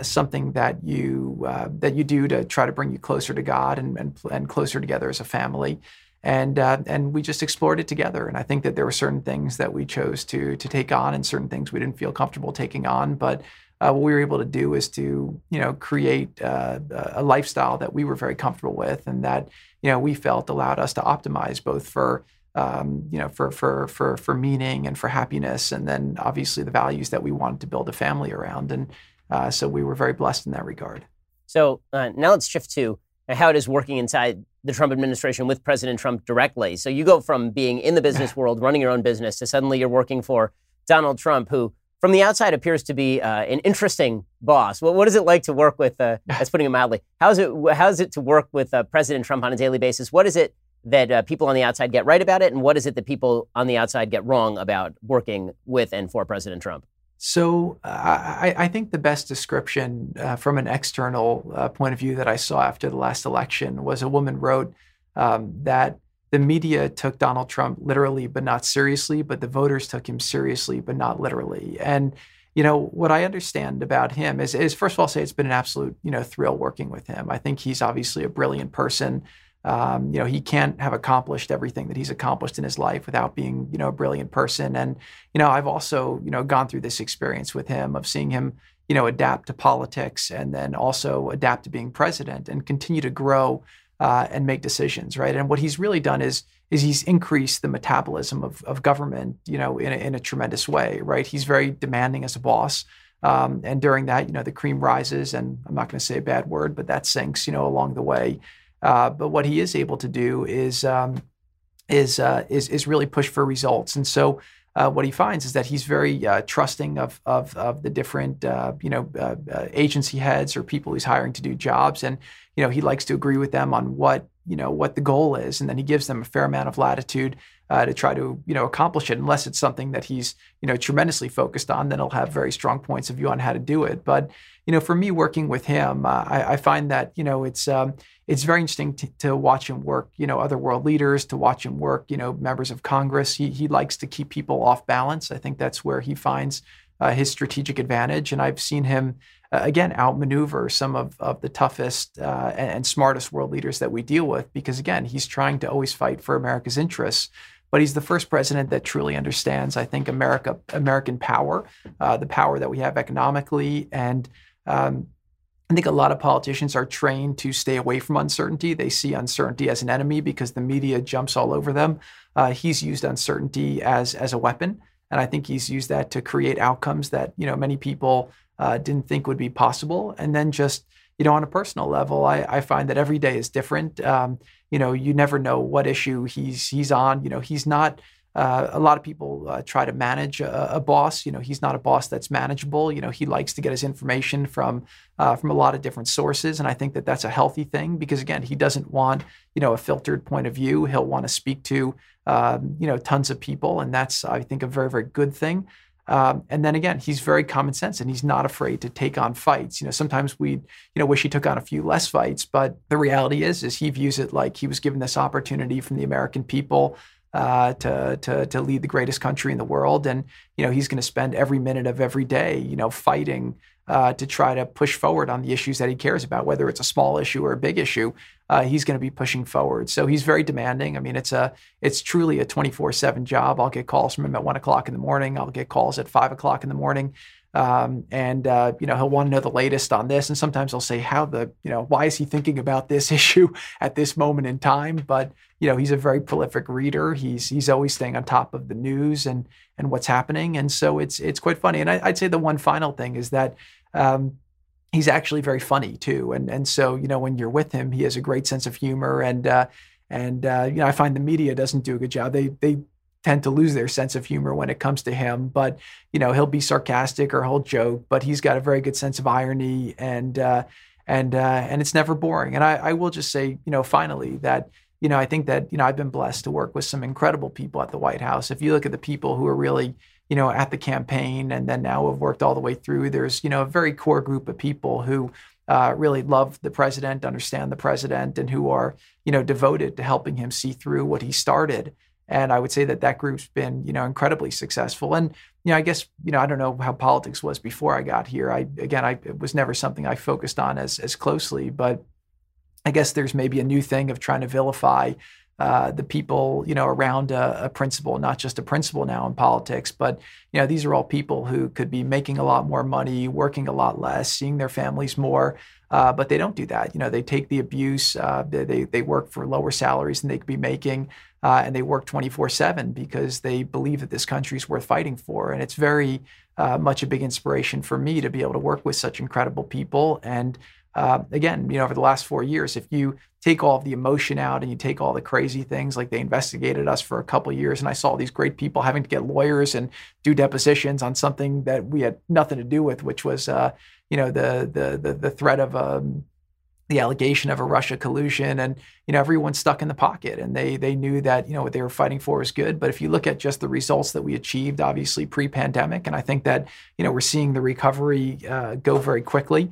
something that you do to try to bring you closer to God and closer together as a family. And we just explored it together. And I think that there were certain things that we chose to take on and certain things we didn't feel comfortable taking on. But what we were able to do is to, create a lifestyle that we were very comfortable with and that, we felt allowed us to optimize both for for meaning and for happiness, and then obviously the values that we wanted to build a family around. And so we were very blessed in that regard. So now let's shift to how it is working inside the Trump administration with President Trump directly. So you go from being in the business world, running your own business, to suddenly you're working for Donald Trump, who from the outside appears to be an interesting boss. Well, what is it like to work with, that's putting it mildly, how is it to work with President Trump on a daily basis? What is it that people on the outside get right about it? And what is it that people on the outside get wrong about working with and for President Trump? So I think the best description from an external point of view that I saw after the last election was a woman wrote that the media took Donald Trump literally but not seriously, but the voters took him seriously but not literally. And, what I understand about him is first of all, say it's been an absolute, thrill working with him. I think he's obviously a brilliant person. He can't have accomplished everything that he's accomplished in his life without being, a brilliant person. And, I've also, gone through this experience with him of seeing him, adapt to politics and then also adapt to being president and continue to grow and make decisions, right? And what he's really done is he's increased the metabolism of government, in a tremendous way, right? He's very demanding as a boss. And during that, the cream rises, and I'm not going to say a bad word, but that sinks, along the way. But what he is able to do is really push for results. And so what he finds is that he's very trusting of the different agency heads or people he's hiring to do jobs, and he likes to agree with them on what the goal is, and then he gives them a fair amount of latitude to try to accomplish it. Unless it's something that he's tremendously focused on, then he'll have very strong points of view on how to do it. But for me working with him, I find that it's very interesting to watch him work other world leaders, to watch him work members of Congress. He likes to keep people off balance. I think that's where he finds his strategic advantage, and I've seen him again outmaneuver some of the toughest and smartest world leaders that we deal with, because again he's trying to always fight for America's interests. But he's the first president that truly understands, I think, American power, the power that we have economically, and I think a lot of politicians are trained to stay away from uncertainty. They see uncertainty as an enemy because the media jumps all over them. He's used uncertainty as a weapon. And I think he's used that to create outcomes that, many people didn't think would be possible. And then just, on a personal level, I find that every day is different. You never know what issue he's on. He's not, a lot of people try to manage a boss. He's not a boss that's manageable. He likes to get his information from a lot of different sources. And I think that that's a healthy thing because, again, he doesn't want, a filtered point of view. He'll want to speak to, tons of people. And that's, I think, a very, very good thing. And then again, he's very common sense and he's not afraid to take on fights. Sometimes we, wish he took on a few less fights, but the reality is he views it like he was given this opportunity from the American people to lead the greatest country in the world. And, he's going to spend every minute of every day, fighting to try to push forward on the issues that he cares about, whether it's a small issue or a big issue. He's going to be pushing forward. So he's very demanding. I mean, it's truly a 24/7 job. I'll get calls from him at 1 o'clock in the morning. I'll get calls at 5 o'clock in the morning. And he'll want to know the latest on this. And sometimes he'll say, why is he thinking about this issue at this moment in time? But, he's a very prolific reader. He's always staying on top of the news and what's happening. And so it's quite funny. And I'd say the one final thing is that, he's actually very funny too. And so, when you're with him, he has a great sense of humor. And I find the media doesn't do a good job. They tend to lose their sense of humor when it comes to him, but, he'll be sarcastic or he'll joke, but he's got a very good sense of irony and it's never boring. And I will just say, finally that, I think that, I've been blessed to work with some incredible people at the White House. If you look at the people who are really, at the campaign and then now have worked all the way through, there's, a very core group of people who really love the president, understand the president, and who are, devoted to helping him see through what he started. And I would say that that group's been, incredibly successful. And, I guess, I don't know how politics was before I got here. It was never something I focused on as closely, but I guess there's maybe a new thing of trying to vilify the people, around a principle, not just a principle now in politics, but, these are all people who could be making a lot more money, working a lot less, seeing their families more, but they don't do that. They take the abuse, they work for lower salaries than they could be making, and they work 24/7 because they believe that this country is worth fighting for. And it's very much a big inspiration for me to be able to work with such incredible people. And again, over the last 4 years, if you take all of the emotion out and you take all the crazy things, like they investigated us for a couple of years, and I saw these great people having to get lawyers and do depositions on something that we had nothing to do with, which was, the threat of the allegation of a Russia collusion, and everyone's stuck in the pocket, and they knew that what they were fighting for was good. But if you look at just the results that we achieved, obviously pre-pandemic, and I think that we're seeing the recovery go very quickly.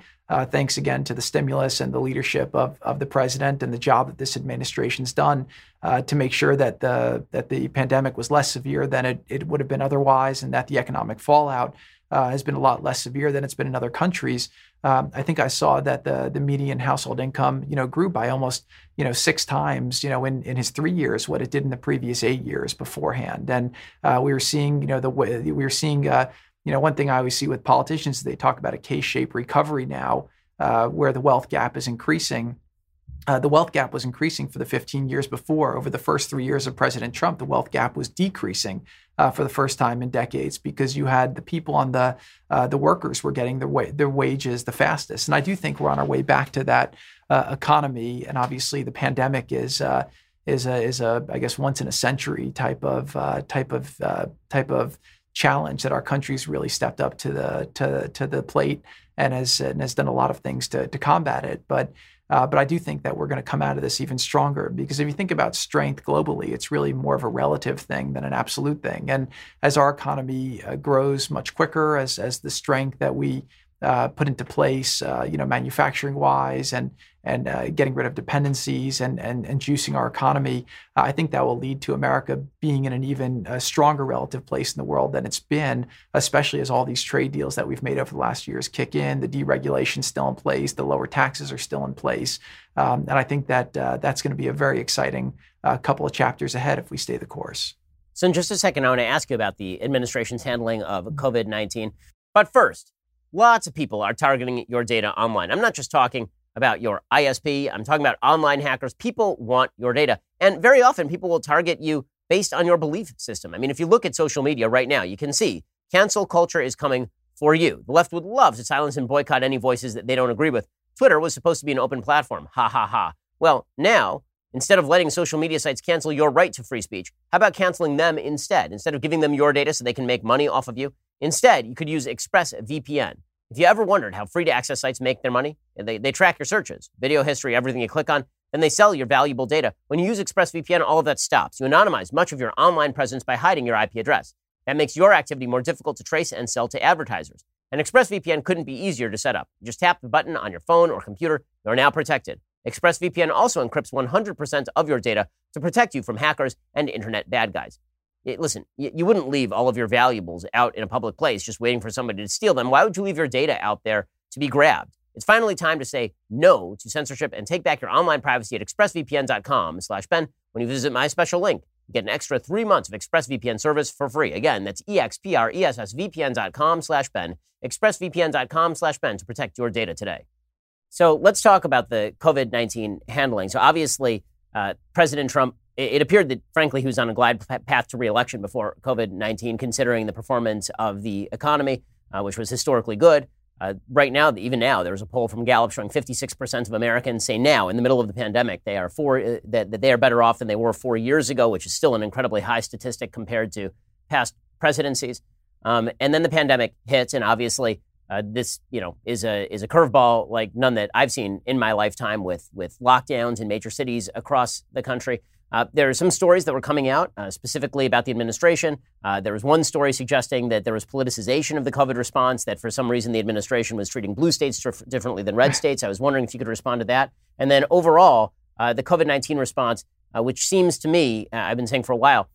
Thanks again to the stimulus and the leadership of the president and the job that this administration's done to make sure that the pandemic was less severe than it would have been otherwise, and that the economic fallout has been a lot less severe than it's been in other countries. I think I saw that the median household income grew by almost 6 times in his 3 years what it did in the previous 8 years beforehand, and we were seeing one thing I always see with politicians, they talk about a K-shaped recovery now where the wealth gap is increasing. The wealth gap was increasing for the 15 years before. Over the first 3 years of President Trump, the wealth gap was decreasing for the first time in decades because you had the people on the workers were getting their wages the fastest. And I do think we're on our way back to that economy. And obviously the pandemic is a I guess once in a century type of challenge that our country's really stepped up to the plate and has done a lot of things to combat it. But I do think that we're going to come out of this even stronger, because if you think about strength globally, it's really more of a relative thing than an absolute thing. And as our economy grows much quicker, as the strength that we put into place, manufacturing wise and getting rid of dependencies and juicing our economy, I think that will lead to America being in an even stronger relative place in the world than it's been, especially as all these trade deals that we've made over the last years kick in, the deregulation's still in place, the lower taxes are still in place. And I think that that's going to be a very exciting couple of chapters ahead if we stay the course. So in just a second, I want to ask you about the administration's handling of COVID-19. But first, lots of people are targeting your data online. I'm not just talking about your ISP. I'm talking about online hackers. People want your data. And very often people will target you based on your belief system. I mean, if you look at social media right now, you can see cancel culture is coming for you. The left would love to silence and boycott any voices that they don't agree with. Twitter was supposed to be an open platform. Ha, ha, ha. Well, now, instead of letting social media sites cancel your right to free speech, how about canceling them instead? Instead of giving them your data so they can make money off of you, instead, you could use ExpressVPN. If you ever wondered how free-to-access sites make their money, they track your searches, video history, everything you click on, then they sell your valuable data. When you use ExpressVPN, all of that stops. You anonymize much of your online presence by hiding your IP address. That makes your activity more difficult to trace and sell to advertisers. And ExpressVPN couldn't be easier to set up. You just tap the button on your phone or computer. You're now protected. ExpressVPN also encrypts 100% of your data to protect you from hackers and internet bad guys. Listen, you wouldn't leave all of your valuables out in a public place just waiting for somebody to steal them. Why would you leave your data out there to be grabbed? It's finally time to say no to censorship and take back your online privacy at expressvpn.com/Ben when you visit my special link. You get an extra 3 months of ExpressVPN service for free. Again, that's EXPRESSVPN.com/Ben, ExpressVPN.com/Ben to protect your data today. So let's talk about the COVID-19 handling. So obviously, President Trump, it appeared that, frankly, he was on a glide path to reelection before COVID-19, considering the performance of the economy, which was historically good. Right now, even now, there was a poll from Gallup showing 56% of Americans say now, in the middle of the pandemic, they are that they are better off than they were 4 years ago, which is still an incredibly high statistic compared to past presidencies. And then the pandemic hits, and obviously, this is a curveball like none that I've seen in my lifetime with lockdowns in major cities across the country. There are some stories that were coming out specifically about the administration. There was one story suggesting that there was politicization of the COVID response, that for some reason the administration was treating blue states differently than red states. I was wondering if you could respond to that. And then overall, the COVID-19 response, which seems to me, I've been saying for a while,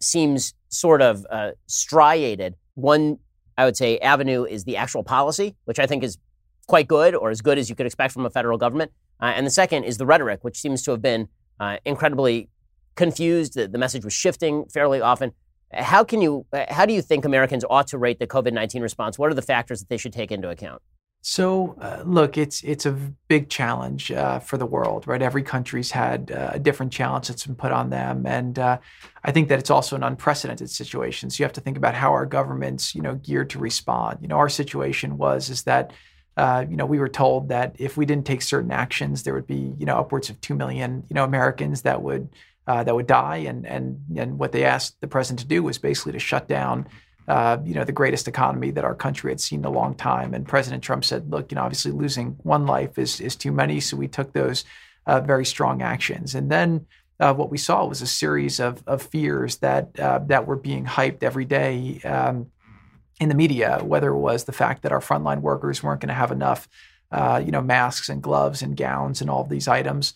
seems sort of striated. One, I would say, avenue is the actual policy, which I think is quite good, or as good as you could expect from a federal government. And the second is the rhetoric, which seems to have been incredibly confused. The message was shifting fairly often. How do you think Americans ought to rate the COVID-19 response? What are the factors that they should take into account? So, look, it's a big challenge for the world, right? Every country's had a different challenge that's been put on them, and I think that it's also an unprecedented situation. So you have to think about how our government's geared to respond. Our situation is that. We were told that if we didn't take certain actions, there would be, upwards of 2 million, Americans that would die. And what they asked the president to do was basically to shut down, the greatest economy that our country had seen in a long time. And President Trump said, look, obviously losing one life is too many. So we took those very strong actions. And then what we saw was a series of fears that were being hyped every day, in the media, whether it was the fact that our frontline workers weren't going to have enough, masks and gloves and gowns and all of these items.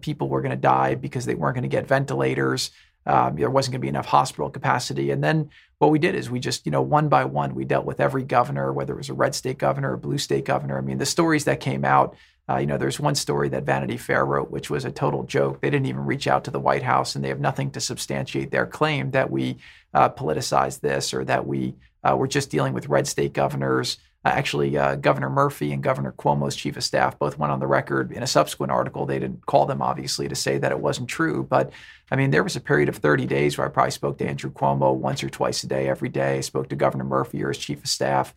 People were going to die because they weren't going to get ventilators. There wasn't going to be enough hospital capacity. And then what we did is we just, one by one, we dealt with every governor, whether it was a red state governor or a blue state governor. I mean, the stories that came out, there's one story that Vanity Fair wrote, which was a total joke. They didn't even reach out to the White House, and they have nothing to substantiate their claim that we politicized this or that we were just dealing with red state governors. Actually, Governor Murphy and Governor Cuomo's chief of staff both went on the record in a subsequent article. They didn't call them, obviously, to say that it wasn't true. But, I mean, there was a period of 30 days where I probably spoke to Andrew Cuomo once or twice a day, every day. I spoke to Governor Murphy or his chief of staff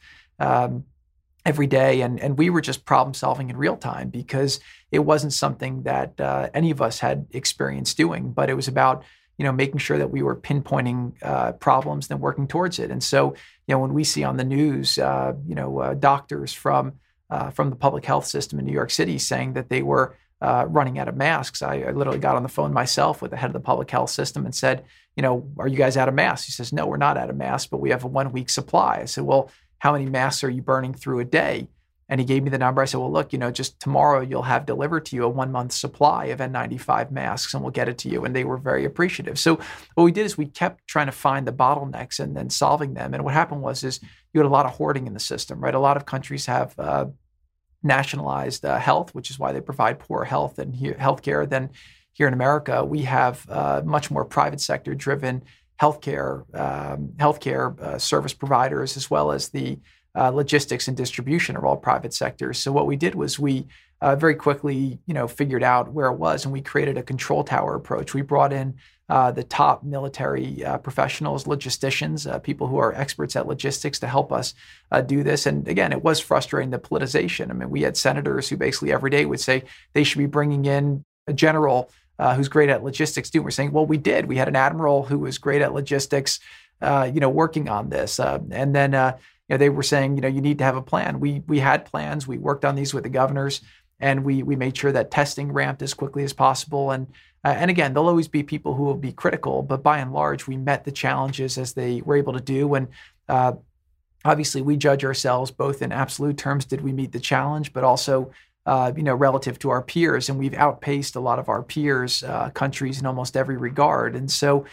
every day. And we were just problem solving in real time because it wasn't something that any of us had experience doing. But it was about making sure that we were pinpointing problems and working towards it. And so, when we see on the news, doctors from the public health system in New York City saying that they were running out of masks, I literally got on the phone myself with the head of the public health system and said, are you guys out of masks? He says, no, we're not out of masks, but we have a 1 week supply. I said, well, how many masks are you burning through a day? And he gave me the number. I said, well, look, just tomorrow you'll have delivered to you a 1 month supply of N95 masks and we'll get it to you. And they were very appreciative. So what we did is we kept trying to find the bottlenecks and then solving them. And what happened was you had a lot of hoarding in the system, right? A lot of countries have nationalized health, which is why they provide poor health and healthcare. Then here in America, we have much more private sector driven healthcare service providers, as well as the logistics and distribution are all private sectors. So what we did was we very quickly, figured out where it was, and we created a control tower approach. We brought in the top military professionals, logisticians, people who are experts at logistics to help us do this. And again, it was frustrating, the politicization. I mean, we had senators who basically every day would say they should be bringing in a general who's great at logistics too. We're saying, well, we did. We had an admiral who was great at logistics, working on this. And then they were saying, you need to have a plan. We had plans. We worked on these with the governors, and we made sure that testing ramped as quickly as possible. And again, there'll always be people who will be critical, but by and large, we met the challenges as they were able to do. And obviously, we judge ourselves both in absolute terms, did we meet the challenge, but also relative to our peers. And we've outpaced a lot of our peers, countries in almost every regard. And so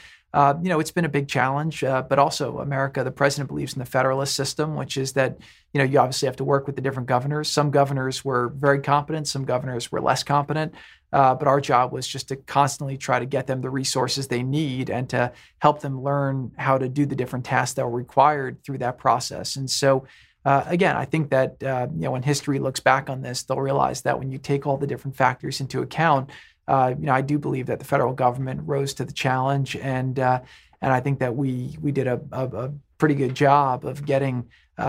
you know, it's been a big challenge, but also America, the president believes in the federalist system, which is that, you know, you obviously have to work with the different governors. Some governors were very competent. Some governors were less competent. But our job was just to constantly try to get them the resources they need and to help them learn how to do the different tasks that were required through that process. And so, again, I think that, you know, when history looks back on this, they'll realize that when you take all the different factors into account, you know, I do believe that the federal government rose to the challenge. And I think that we did a pretty good job of getting, you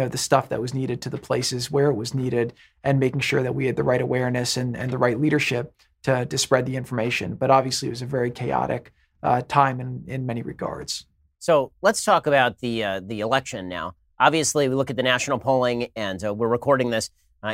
know, the stuff that was needed to the places where it was needed and making sure that we had the right awareness and the right leadership to spread the information. But obviously, it was a very chaotic time in many regards. So let's talk about the election now. Obviously, we look at the national polling, and we're recording this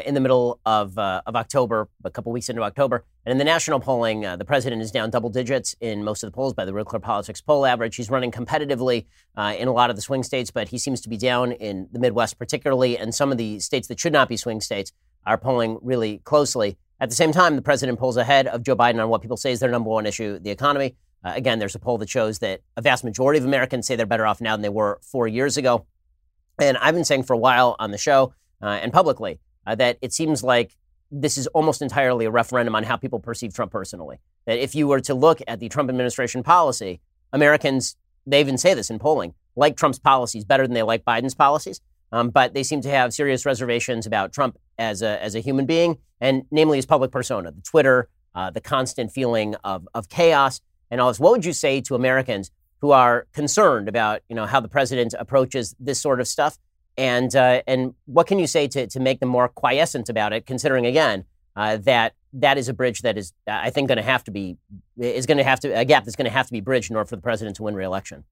in the middle of October, a couple weeks into October. And in the national polling, the president is down double digits in most of the polls by the Real Clear Politics poll average. He's running competitively in a lot of the swing states, but he seems to be down in the Midwest particularly, and some of the states that should not be swing states are polling really closely. At the same time, the president polls ahead of Joe Biden on what people say is their number one issue, the economy. Again, there's a poll that shows that a vast majority of Americans say they're better off now than they were 4 years ago. And I've been saying for a while on the show and publicly that it seems like this is almost entirely a referendum on how people perceive Trump personally. That if you were to look at the Trump administration policy, Americans, they even say this in polling, like Trump's policies better than they like Biden's policies. But they seem to have serious reservations about Trump as a human being, and namely his public persona, the Twitter, the constant feeling of chaos and all this. What would you say to Americans who are concerned about, you know, how the president approaches this sort of stuff? And what can you say to make them more quiescent about it, considering, again, that is a bridge that is, I think, a gap that's going to have to be bridged in order for the president to win re-election?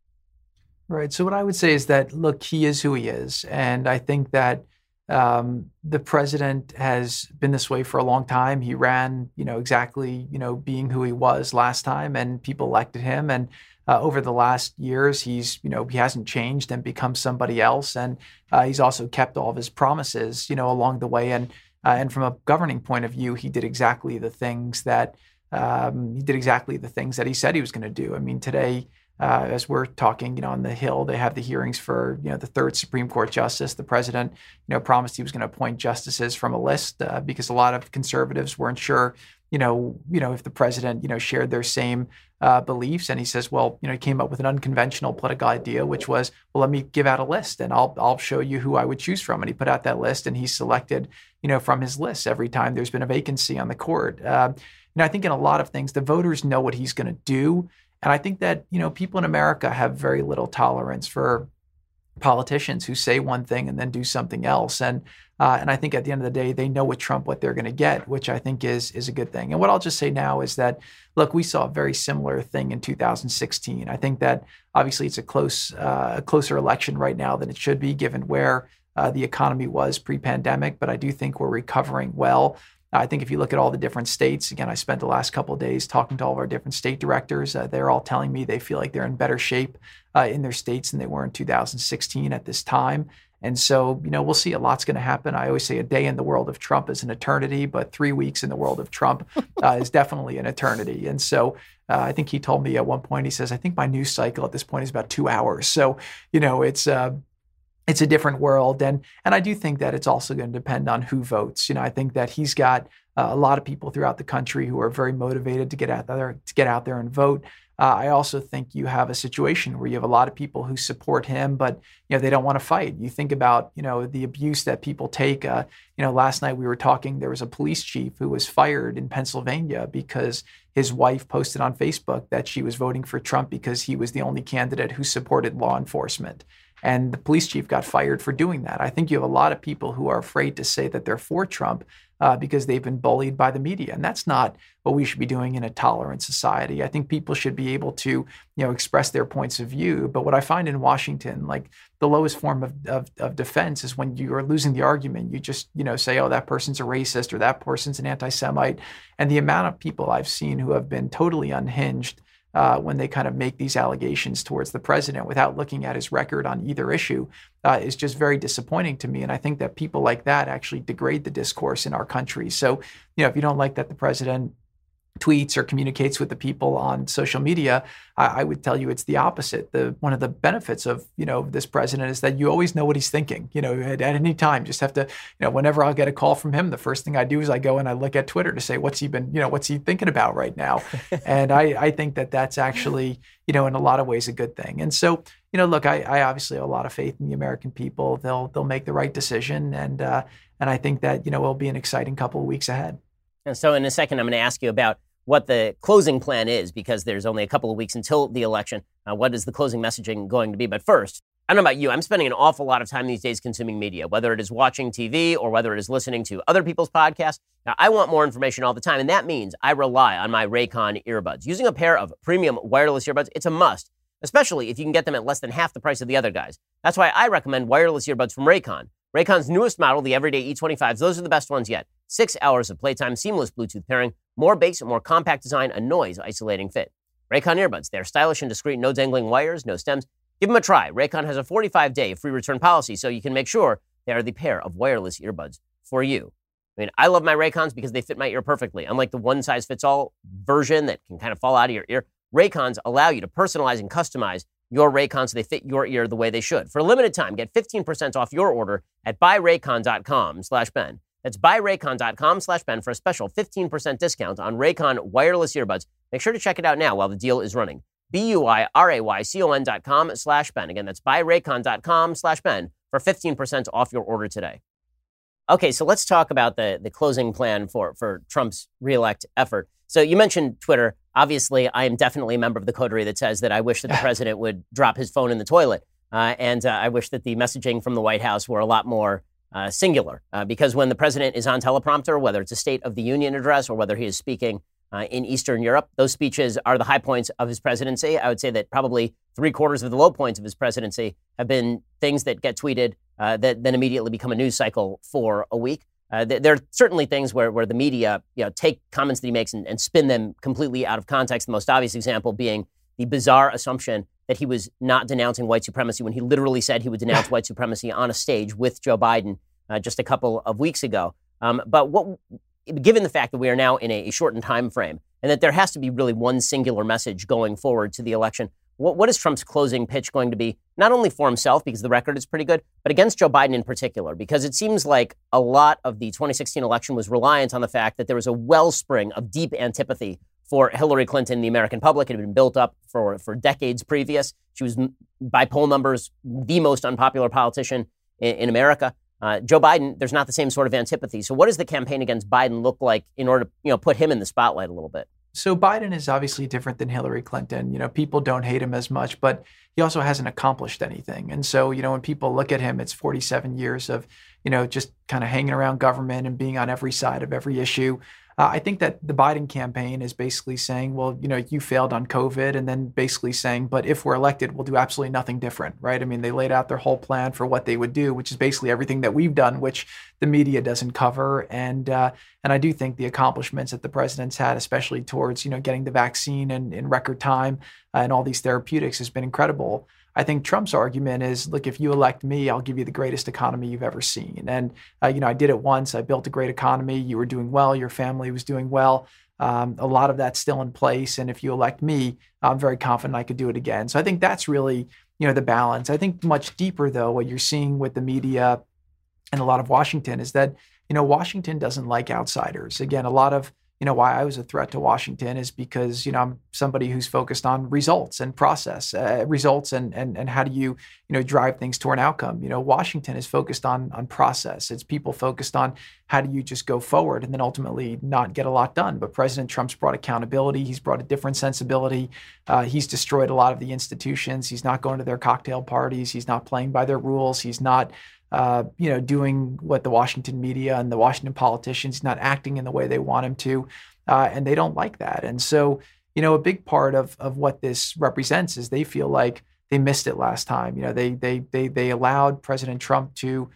Right. So what I would say is that, look, he is who he is. And I think that the president has been this way for a long time. He ran, you know, exactly, you know, being who he was last time, and people elected him. And over the last years, he's, you know, he hasn't changed and become somebody else. And he's also kept all of his promises, you know, along the way. And from a governing point of view, he did exactly the things that he said he was going to do. I mean, today, as we're talking, you know, on the Hill, they have the hearings for, you know, the third Supreme Court justice. The president, you know, promised he was going to appoint justices from a list because a lot of conservatives weren't sure, you know, if the president, you know, shared their same beliefs. And he says, well, you know, he came up with an unconventional political idea, which was, well, let me give out a list and I'll show you who I would choose from. And he put out that list, and he selected, you know, from his list every time there's been a vacancy on the court. And I think in a lot of things, the voters know what he's going to do. And I think that, you know, people in America have very little tolerance for politicians who say one thing and then do something else. And I think at the end of the day, they know with Trump what they're going to get, which I think is a good thing. And what I'll just say now is that, look, we saw a very similar thing in 2016. I think that obviously it's a closer election right now than it should be, given where the economy was pre-pandemic. But I do think we're recovering well. I think if you look at all the different states, again, I spent the last couple of days talking to all of our different state directors. They're all telling me they feel like they're in better shape in their states than they were in 2016 at this time. And so, you know, we'll see. A lot's going to happen. I always say a day in the world of Trump is an eternity, but 3 weeks in the world of Trump is definitely an eternity. And so I think he told me at one point, he says, I think my news cycle at this point is about 2 hours. So, you know, it's a different world. And I do think that it's also going to depend on who votes. You know, I think that he's got a lot of people throughout the country who are very motivated to get out there and vote. I also think you have a situation where you have a lot of people who support him, but, you know, they don't want to fight. You think about, you know, the abuse that people take. You know, last night we were talking, there was a police chief who was fired in Pennsylvania because his wife posted on Facebook that she was voting for Trump because he was the only candidate who supported law enforcement. And the police chief got fired for doing that. I think you have a lot of people who are afraid to say that they're for Trump because they've been bullied by the media. And that's not what we should be doing in a tolerant society. I think people should be able to, you know, express their points of view. But what I find in Washington, like the lowest form of defense is when you are losing the argument, you just, you know, say, oh, that person's a racist or that person's an anti-Semite. And the amount of people I've seen who have been totally unhinged when they kind of make these allegations towards the president without looking at his record on either issue is just very disappointing to me. And I think that people like that actually degrade the discourse in our country. So, you know, if you don't like that the president tweets or communicates with the people on social media, I would tell you it's the opposite. One of the benefits of, this president is that you always know what he's thinking, at any time. Just have to, whenever I'll get a call from him, the first thing I do is I go and I look at Twitter to say, what's he thinking about right now? And I think that that's actually, in a lot of ways a good thing. And so, look, I obviously have a lot of faith in the American people. They'll make the right decision. And I think that, it'll be an exciting couple of weeks ahead. And so in a second, I'm going to ask you about what the closing plan is, because there's only a couple of weeks until the election. What is the closing messaging going to be? But first, I don't know about you, I'm spending an awful lot of time these days consuming media, whether it is watching TV or whether it is listening to other people's podcasts. Now, I want more information all the time, and that means I rely on my Raycon earbuds. Using a pair of premium wireless earbuds, it's a must, especially if you can get them at less than half the price of the other guys. That's why I recommend wireless earbuds from Raycon. Raycon's newest model, the Everyday E25s, those are the best ones yet. 6 hours of playtime, seamless Bluetooth pairing, more bass, more compact design, a noise-isolating fit. Raycon earbuds, they're stylish and discreet, no dangling wires, no stems. Give them a try. Raycon has a 45-day free return policy, so you can make sure they are the pair of wireless earbuds for you. I mean, I love my Raycons because they fit my ear perfectly. Unlike the one-size-fits-all version that can kind of fall out of your ear, Raycons allow you to personalize and customize your Raycons so they fit your ear the way they should. For a limited time, get 15% off your order at buyraycon.com/Ben. That's buyraycon.com/Ben for a special 15% discount on Raycon wireless earbuds. Make sure to check it out now while the deal is running. buyraycon.com/Ben. Again, that's buyraycon.com/Ben for 15% off your order today. Okay, so let's talk about the closing plan for Trump's reelect effort. So you mentioned Twitter. Obviously, I am definitely a member of the coterie that says that I wish that the president would drop his phone in the toilet. And I wish that the messaging from the White House were a lot more singular, because when the president is on teleprompter, whether it's a State of the Union address or whether he is speaking in Eastern Europe, those speeches are the high points of his presidency. I would say that probably 3/4 of the low points of his presidency have been things that get tweeted that then immediately become a news cycle for a week. There are certainly things where the media take comments that he makes and spin them completely out of context. The most obvious example being the bizarre assumption that he was not denouncing white supremacy when he literally said he would denounce white supremacy on a stage with Joe Biden just a couple of weeks ago. But given the fact that we are now in a shortened time frame and that there has to be really one singular message going forward to the election, what is Trump's closing pitch going to be, not only for himself, because the record is pretty good, but against Joe Biden in particular? Because it seems like a lot of the 2016 election was reliant on the fact that there was a wellspring of deep antipathy for Hillary Clinton, the American public. It had been built up for decades previous. She was, by poll numbers, the most unpopular politician in America. Joe Biden, there's not the same sort of antipathy. So what does the campaign against Biden look like in order to put him in the spotlight a little bit? So Biden is obviously different than Hillary Clinton. People don't hate him as much, but he also hasn't accomplished anything. And so, when people look at him, it's 47 years of, just kind of hanging around government and being on every side of every issue. I think that the Biden campaign is basically saying, well, you failed on COVID, and then basically saying, but if we're elected, we'll do absolutely nothing different, right? I mean, they laid out their whole plan for what they would do, which is basically everything that we've done, which the media doesn't cover. And I do think the accomplishments that the president's had, especially towards, getting the vaccine in record time and all these therapeutics, has been incredible. I think Trump's argument is, look, if you elect me, I'll give you the greatest economy you've ever seen. And, I did it once. I built a great economy. You were doing well. Your family was doing well. A lot of that's still in place. And if you elect me, I'm very confident I could do it again. So I think that's really, the balance. I think much deeper, though, what you're seeing with the media and a lot of Washington is that, Washington doesn't like outsiders. Again, a lot of why I was a threat to Washington is because, I'm somebody who's focused on results and process, results and how do you, drive things toward an outcome. Washington is focused on process. It's people focused on how do you just go forward and then ultimately not get a lot done. But President Trump's brought accountability. He's brought a different sensibility. He's destroyed a lot of the institutions. He's not going to their cocktail parties. He's not playing by their rules. He's not doing what the Washington media and the Washington politicians, not acting in the way they want him to. And they don't like that. And so, a big part of what this represents is they feel like they missed it last time. They allowed President Trump to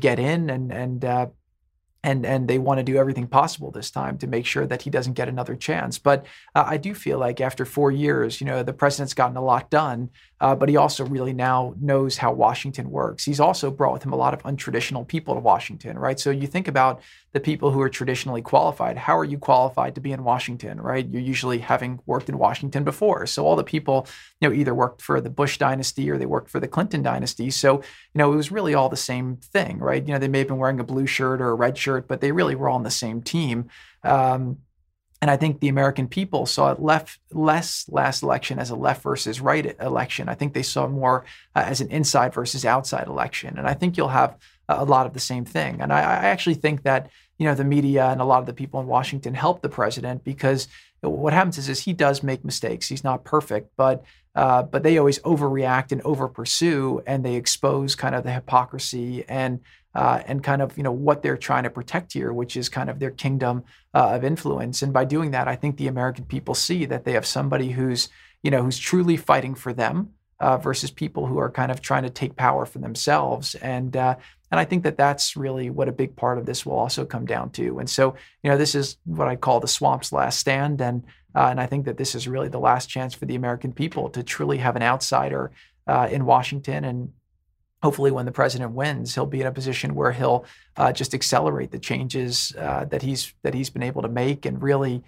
get in and they want to do everything possible this time to make sure that he doesn't get another chance. But I do feel like after 4 years, the president's gotten a lot done. but he also really now knows how Washington works. He's also brought with him a lot of untraditional people to Washington, right? So you think about the people who are traditionally qualified. How are you qualified to be in Washington, right? You're usually having worked in Washington before. So all the people, you know, either worked for the Bush dynasty or they worked for the Clinton dynasty. So, you know, it was really all the same thing, right? You know, they may have been wearing a blue shirt or a red shirt, but they really were all on the same team. And I think the American people saw it last election as a left versus right election. I think they saw more as an inside versus outside election. And I think you'll have a lot of the same thing. And I actually think that, you know, the media and a lot of the people in Washington help the president, because what happens is he does make mistakes. He's not perfect, but they always overreact and overpursue, and they expose kind of the hypocrisy and kind of, you know, what they're trying to protect here, which is kind of their kingdom of influence. And by doing that, I think the American people see that they have somebody who's, you know, who's truly fighting for them versus people who are kind of trying to take power for themselves. And I think that that's really what a big part of this will also come down to. And so, you know, this is what I call the swamp's last stand. And I think that this is really the last chance for the American people to truly have an outsider in Washington. And hopefully when the president wins, he'll be in a position where he'll just accelerate the changes that he's been able to make, and really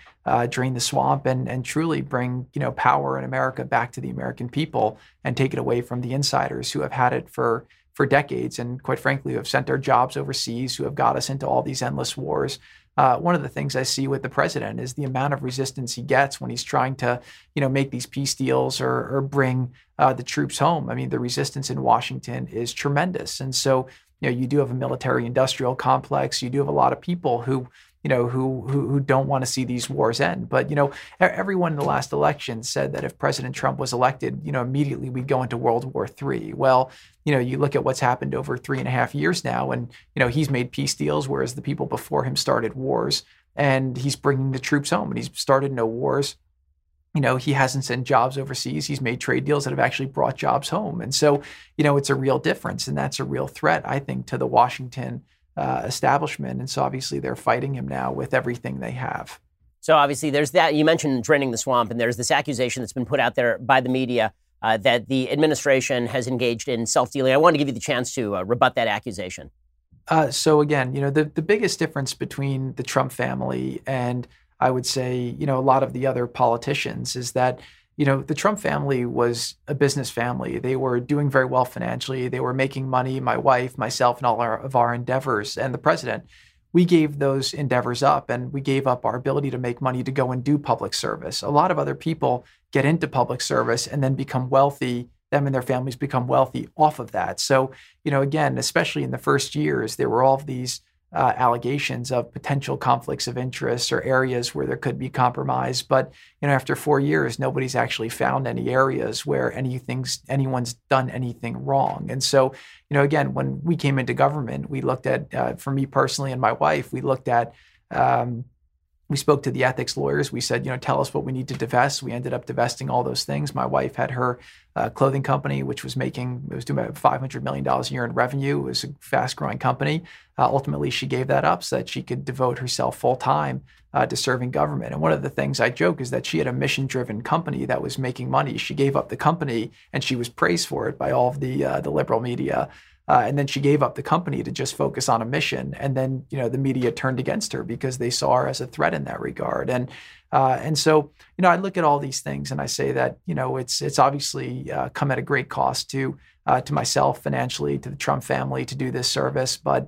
drain the swamp and truly bring, you know, power in America back to the American people and take it away from the insiders who have had it for decades and, quite frankly, who have sent our jobs overseas, who have got us into all these endless wars. One of the things I see with the president is the amount of resistance he gets when he's trying to, you know, make these peace deals or bring the troops home. I mean, the resistance in Washington is tremendous. And so, you know, you do have a military-industrial complex. You do have a lot of people who, you know, who don't want to see these wars end. But, you know, everyone in the last election said that if President Trump was elected, you know, immediately we'd go into World War III. Well, you know, you look at what's happened over 3.5 years now, and, you know, he's made peace deals, whereas the people before him started wars, and he's bringing the troops home, and he's started no wars. You know, he hasn't sent jobs overseas. He's made trade deals that have actually brought jobs home. And so, you know, it's a real difference, and that's a real threat, I think, to the Washington establishment. And so obviously they're fighting him now with everything they have. So obviously there's that. You mentioned draining the swamp, and there's this accusation that's been put out there by the media that the administration has engaged in self-dealing. I want to give you the chance to rebut that accusation. So again, you know, the biggest difference between the Trump family and, I would say, you know, a lot of the other politicians is that, you know, the Trump family was a business family. They were doing very well financially. They were making money, my wife, myself, and all of our endeavors. And the president, we gave those endeavors up, and we gave up our ability to make money to go and do public service. A lot of other people get into public service and then become wealthy. Them and their families become wealthy off of that. So, you know, again, especially in the first years, there were all of these allegations of potential conflicts of interest or areas where there could be compromise. But, you know, after 4 years, nobody's actually found any areas where anyone's done anything wrong. And so, you know, again, when we came into government, we looked at, for me personally and my wife, we looked at, we spoke to the ethics lawyers. We said, you know, tell us what we need to divest. We ended up divesting all those things. My wife had her clothing company, which was doing about $500 million a year in revenue. It was a fast-growing company. Ultimately, she gave that up so that she could devote herself full-time to serving government. And one of the things I joke is that she had a mission-driven company that was making money. She gave up the company, and she was praised for it by all of the liberal media. And then she gave up the company to just focus on a mission. And then, you know, the media turned against her because they saw her as a threat in that regard. And so, you know, I look at all these things and I say that, you know, it's obviously come at a great cost to myself financially, to the Trump family, to do this service. But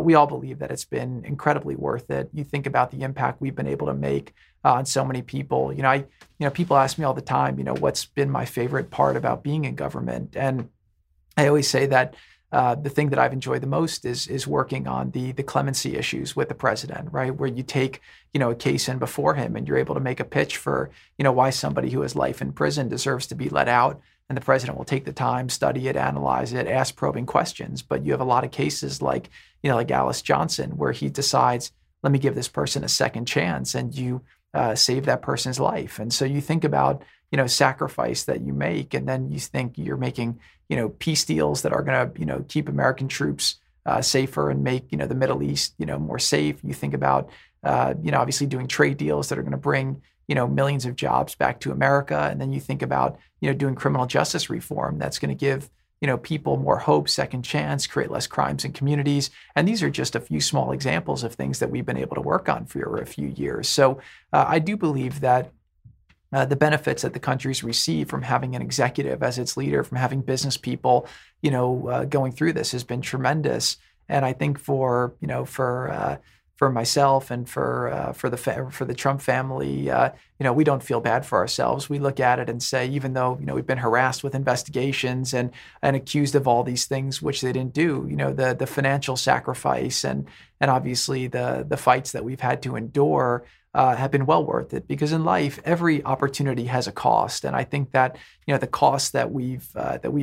we all believe that it's been incredibly worth it. You think about the impact we've been able to make on so many people. You know, people ask me all the time, you know, what's been my favorite part about being in government? And I always say that, the thing that I've enjoyed the most is working on the clemency issues with the president, right? Where you take, you know, a case in before him and you're able to make a pitch for, you know, why somebody who has life in prison deserves to be let out. And the president will take the time, study it, analyze it, ask probing questions. But you have a lot of cases like, you know, like Alice Johnson, where he decides, let me give this person a second chance, and you save that person's life. And so you think about, you know, sacrifice that you make, and then you think you're making, you know, peace deals that are going to, you know, keep American troops safer and make, you know, the Middle East, you know, more safe. You think about, obviously doing trade deals that are going to bring, millions of jobs back to America. And then you think about, doing criminal justice reform that's going to give, people more hope, second chance, create less crimes in communities. And these are just a few small examples of things that we've been able to work on for a few years. So I do believe that the benefits that the countries receive from having an executive as its leader, from having business people, going through this has been tremendous. And I think for myself and for the Trump family, we don't feel bad for ourselves. We look at it and say, even though we've been harassed with investigations and accused of all these things which they didn't do, the financial sacrifice and obviously the fights that we've had to endure have been well worth it. Because in life, every opportunity has a cost, and I think that the cost that we've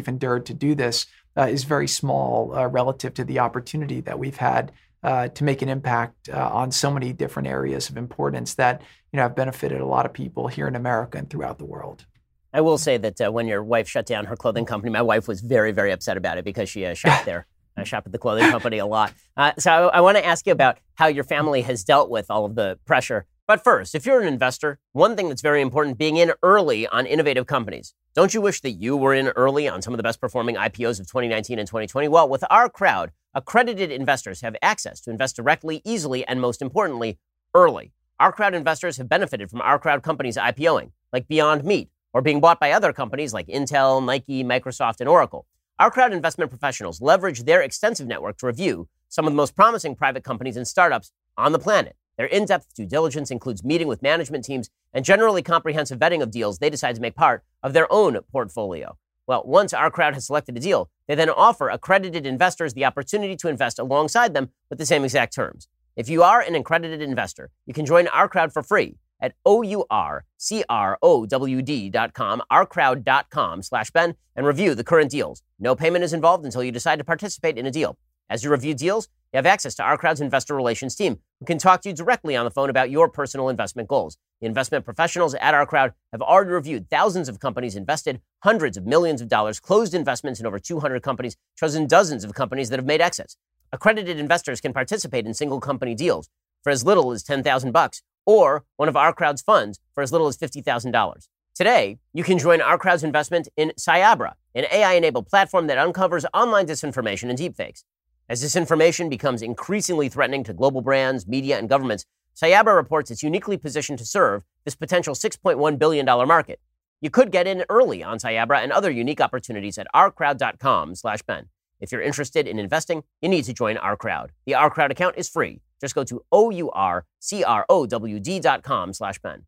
endured to do this is very small relative to the opportunity that we've had to make an impact on so many different areas of importance that have benefited a lot of people here in America and throughout the world. I will say that when your wife shut down her clothing company, my wife was very, very upset about it because she shopped there. I shop at the clothing company a lot. So I want to ask you about how your family has dealt with all of the pressure. But first, if you're an investor, one thing that's very important, being in early on innovative companies. Don't you wish that you were in early on some of the best performing IPOs of 2019 and 2020? Well, with our crowd, accredited investors have access to invest directly, easily, and most importantly, early. Our crowd investors have benefited from our crowd companies IPOing, like Beyond Meat, or being bought by other companies like Intel, Nike, Microsoft, and Oracle. Our crowd investment professionals leverage their extensive network to review some of the most promising private companies and startups on the planet. Their in-depth due diligence includes meeting with management teams and generally comprehensive vetting of deals they decide to make part of their own portfolio. Well, once our crowd has selected a deal, they then offer accredited investors the opportunity to invest alongside them with the same exact terms. If you are an accredited investor, you can join our crowd for free at OurCrowd.com, ourcrowd.com/Ben, and review the current deals. No payment is involved until you decide to participate in a deal. As you review deals, you have access to our crowd's investor relations team, who can talk to you directly on the phone about your personal investment goals. The investment professionals at our crowd have already reviewed thousands of companies, invested hundreds of millions of dollars, closed investments in over 200 companies, chosen dozens of companies that have made exits. Accredited investors can participate in single company deals for as little as $10,000 or one of our crowd's funds for as little as $50,000. Today, you can join our crowd's investment in Cyabra, an AI-enabled platform that uncovers online disinformation and deepfakes. As this information becomes increasingly threatening to global brands, media, and governments, Cyabra reports it's uniquely positioned to serve this potential $6.1 billion market. You could get in early on Cyabra and other unique opportunities at ourcrowd.com/Ben. If you're interested in investing, you need to join our crowd. The Our Crowd account is free. Just go to OurCrowd.com/Ben.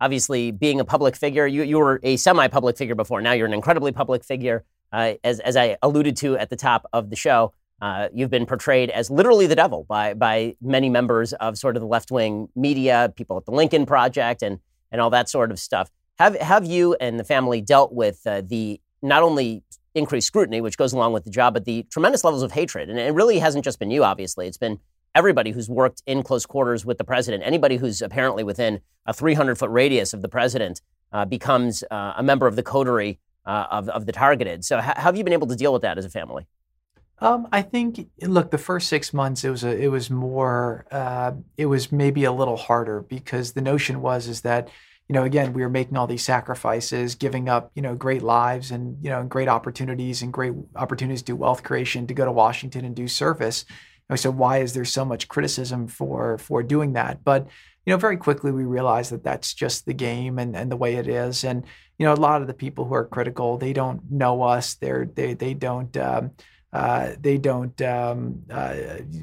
Obviously, being a public figure, you were a semi-public figure before. Now you're an incredibly public figure, as I alluded to at the top of the show. You've been portrayed as literally the devil by many members of sort of the left-wing media, people at the Lincoln Project and all that sort of stuff. Have you and the family dealt with the not only increased scrutiny, which goes along with the job, but the tremendous levels of hatred? And it really hasn't just been you, obviously. It's been everybody who's worked in close quarters with the president. Anybody who's apparently within a 300-foot radius of the president becomes a member of the coterie of the targeted. So how have you been able to deal with that as a family? I think, look, the first 6 months, it was maybe a little harder because the notion was that, again, we were making all these sacrifices, giving up, great lives and, great opportunities to do wealth creation, to go to Washington and do service. And so why is there so much criticism for doing that? But, very quickly we realized that that's just the game and the way it is. And, a lot of the people who are critical, they don't know us. They don't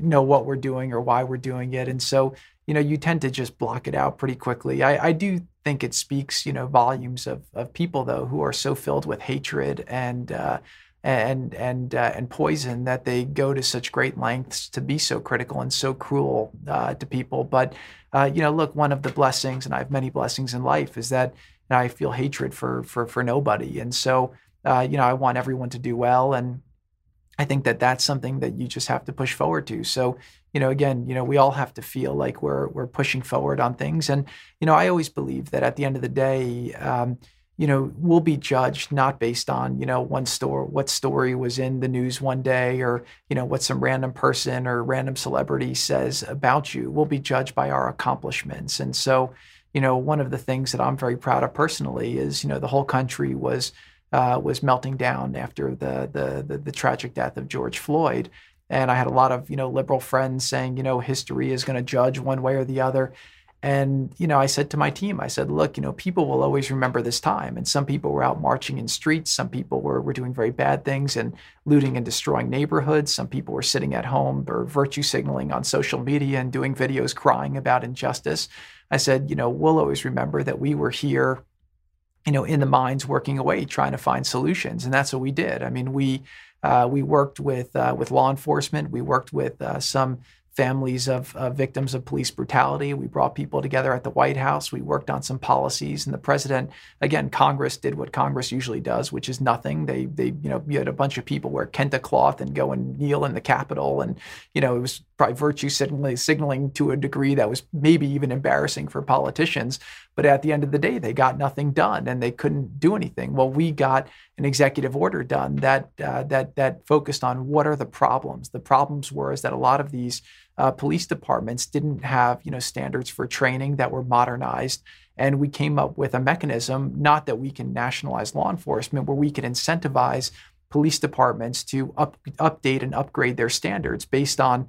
know what we're doing or why we're doing it. And so, you tend to just block it out pretty quickly. I do think it speaks, volumes of people, though, who are so filled with hatred and poison that they go to such great lengths to be so critical and so cruel to people. But, look, one of the blessings, and I have many blessings in life, is that I feel hatred for nobody. And so, I want everyone to do well. And I think that that's something that you just have to push forward to. So, again, we all have to feel like we're pushing forward on things. And, I always believe that at the end of the day, you know, we'll be judged not based on, you know, what story was in the news one day, or, you know, what some random person or random celebrity says about you. We'll be judged by our accomplishments. And so, you know, one of the things that I'm very proud of personally is, you know, the whole country was melting down after the tragic death of George Floyd. And I had a lot of, you know, liberal friends saying, you know, history is going to judge one way or the other. And, you know, I said to my team, I said, look, you know, people will always remember this time. And some people were out marching in streets. Some people were doing very bad things and looting and destroying neighborhoods. Some people were sitting at home or virtue signaling on social media and doing videos crying about injustice. I said, you know, we'll always remember that we were here, you know, in the mines working away, trying to find solutions. And that's what we did. I mean, we worked with law enforcement. We worked with some families of victims of police brutality. We brought people together at the White House. We worked on some policies. And the president, again, Congress did what Congress usually does, which is nothing. They you know, you had a bunch of people wear kente cloth and go and kneel in the Capitol. And, you know, it was probably virtue signaling to a degree that was maybe even embarrassing for politicians. But at the end of the day, they got nothing done and they couldn't do anything. Well, we got an executive order done that focused on what are the problems. The problems were is that a lot of these police departments didn't have, you know, standards for training that were modernized. And we came up with a mechanism, not that we can nationalize law enforcement, where we could incentivize police departments to update and upgrade their standards based on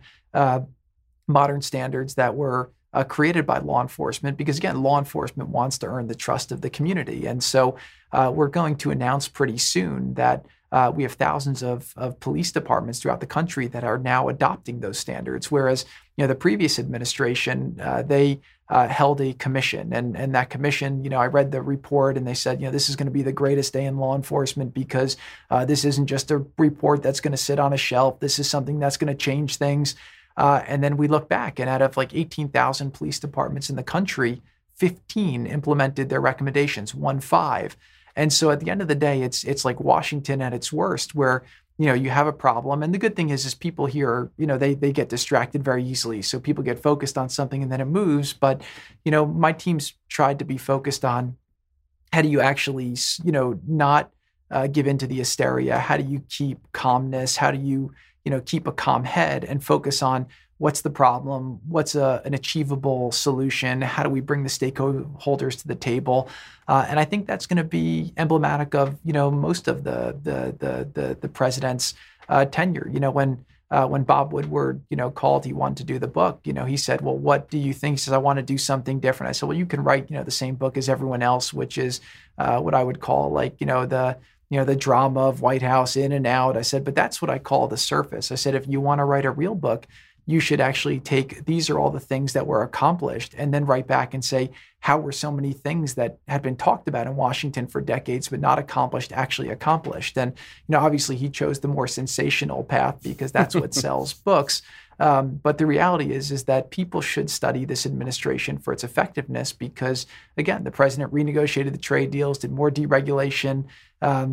modern standards that were created by law enforcement, because again, law enforcement wants to earn the trust of the community. And so we're going to announce pretty soon that we have thousands of police departments throughout the country that are now adopting those standards. Whereas, you know, the previous administration, they held a commission, and that commission, you know, I read the report and they said, you know, this is going to be the greatest day in law enforcement because this isn't just a report that's going to sit on a shelf. This is something that's going to change things. And then we look back, and out of like 18,000 police departments in the country, 15 implemented their recommendations, 1-5. And so at the end of the day, it's like Washington at its worst, where, you know, you have a problem. And the good thing is people here, you know, they get distracted very easily. So people get focused on something and then it moves. But, you know, my team's tried to be focused on how do you actually, you know, not give in to the hysteria? How do you keep calmness? How do you, you know, keep a calm head and focus on what's the problem, what's an achievable solution, how do we bring the stakeholders to the table? And I think that's going to be emblematic of, you know, most of the president's tenure. You know, when Bob Woodward, you know, called, he wanted to do the book, you know, he said, well, what do you think? He says, I want to do something different. I said, well, you can write, you know, the same book as everyone else, which is what I would call like, you know, the drama of White House in and out. I said, but that's what I call the surface. I said, if you want to write a real book, you should actually take, these are all the things that were accomplished, and then write back and say, how were so many things that had been talked about in Washington for decades but not accomplished actually accomplished? And, you know, obviously he chose the more sensational path because that's what sells books. But the reality is that people should study this administration for its effectiveness because, again, the president renegotiated the trade deals, did more deregulation. I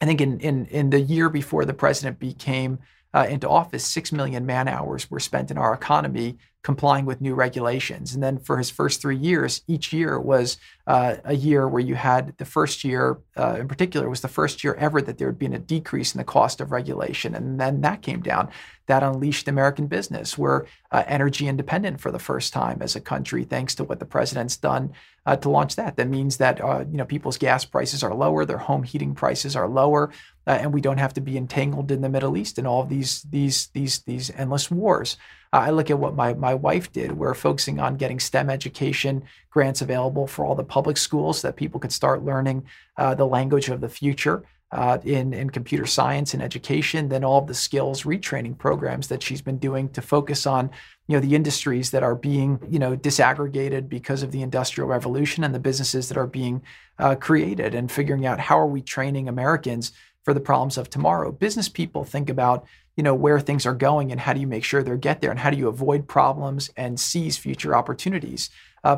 think in the year before the president became into office, 6 million man hours were spent in our economy complying with new regulations. And then for his first 3 years, each year was a year where you had the first year, in particular, was the first year ever that there had been a decrease in the cost of regulation. And then that came down. That unleashed American business. We're energy independent for the first time as a country, thanks to what the president's done to launch that. That means that you know, people's gas prices are lower, their home heating prices are lower, and we don't have to be entangled in the Middle East in all of these endless wars. I look at what my wife did. We're focusing on getting STEM education grants available for all the public schools so that people could start learning the language of the future in computer science and education, then all of the skills retraining programs that she's been doing to focus on, you know, the industries that are being, you know, disaggregated because of the Industrial Revolution and the businesses that are being created, and figuring out how are we training Americans for the problems of tomorrow. Business people think about, you know, where things are going and how do you make sure they get there and how do you avoid problems and seize future opportunities.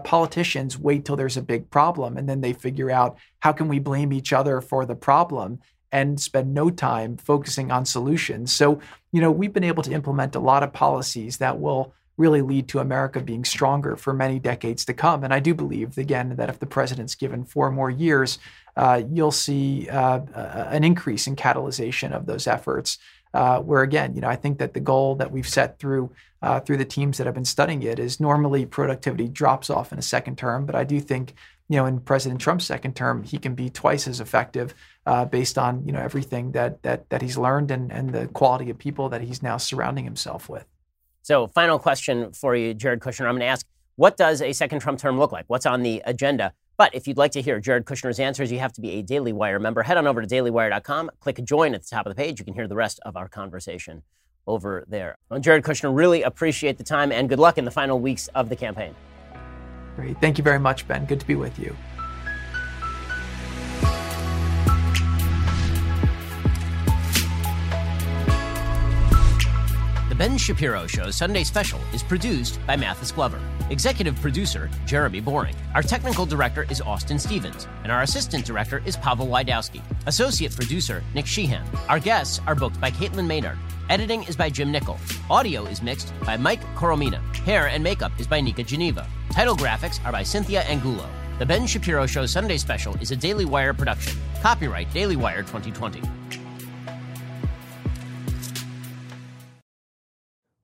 Politicians wait till there's a big problem and then they figure out how can we blame each other for the problem and spend no time focusing on solutions. So, you know, we've been able to implement a lot of policies that will really lead to America being stronger for many decades to come. And I do believe, again, that if the president's given 4 more years, you'll see an increase in catalyzation of those efforts. Where again, I think that the goal that we've set through the teams that have been studying it is normally productivity drops off in a second term, but I do think in President Trump's second term, he can be twice as effective based on everything that he's learned and the quality of people that he's now surrounding himself with. So, final question for you, Jared Kushner. I'm going to ask, what does a second Trump term look like? What's on the agenda? But if you'd like to hear Jared Kushner's answers, you have to be a Daily Wire member. Head on over to dailywire.com, click join at the top of the page. You can hear the rest of our conversation over there. Well, Jared Kushner, really appreciate the time and good luck in the final weeks of the campaign. Great. Thank you very much, Ben. Good to be with you. The Ben Shapiro Show Sunday Special is produced by Mathis Glover. Executive producer, Jeremy Boring. Our technical director is Austin Stevens, and our assistant director is Pavel Wydowski. Associate producer, Nick Sheehan. Our guests are booked by Caitlin Maynard. Editing is by Jim Nichol. Audio is mixed by Mike Coromina. Hair and makeup is by Nika Geneva. Title graphics are by Cynthia Angulo. The Ben Shapiro Show Sunday Special is a Daily Wire production. Copyright Daily Wire 2020.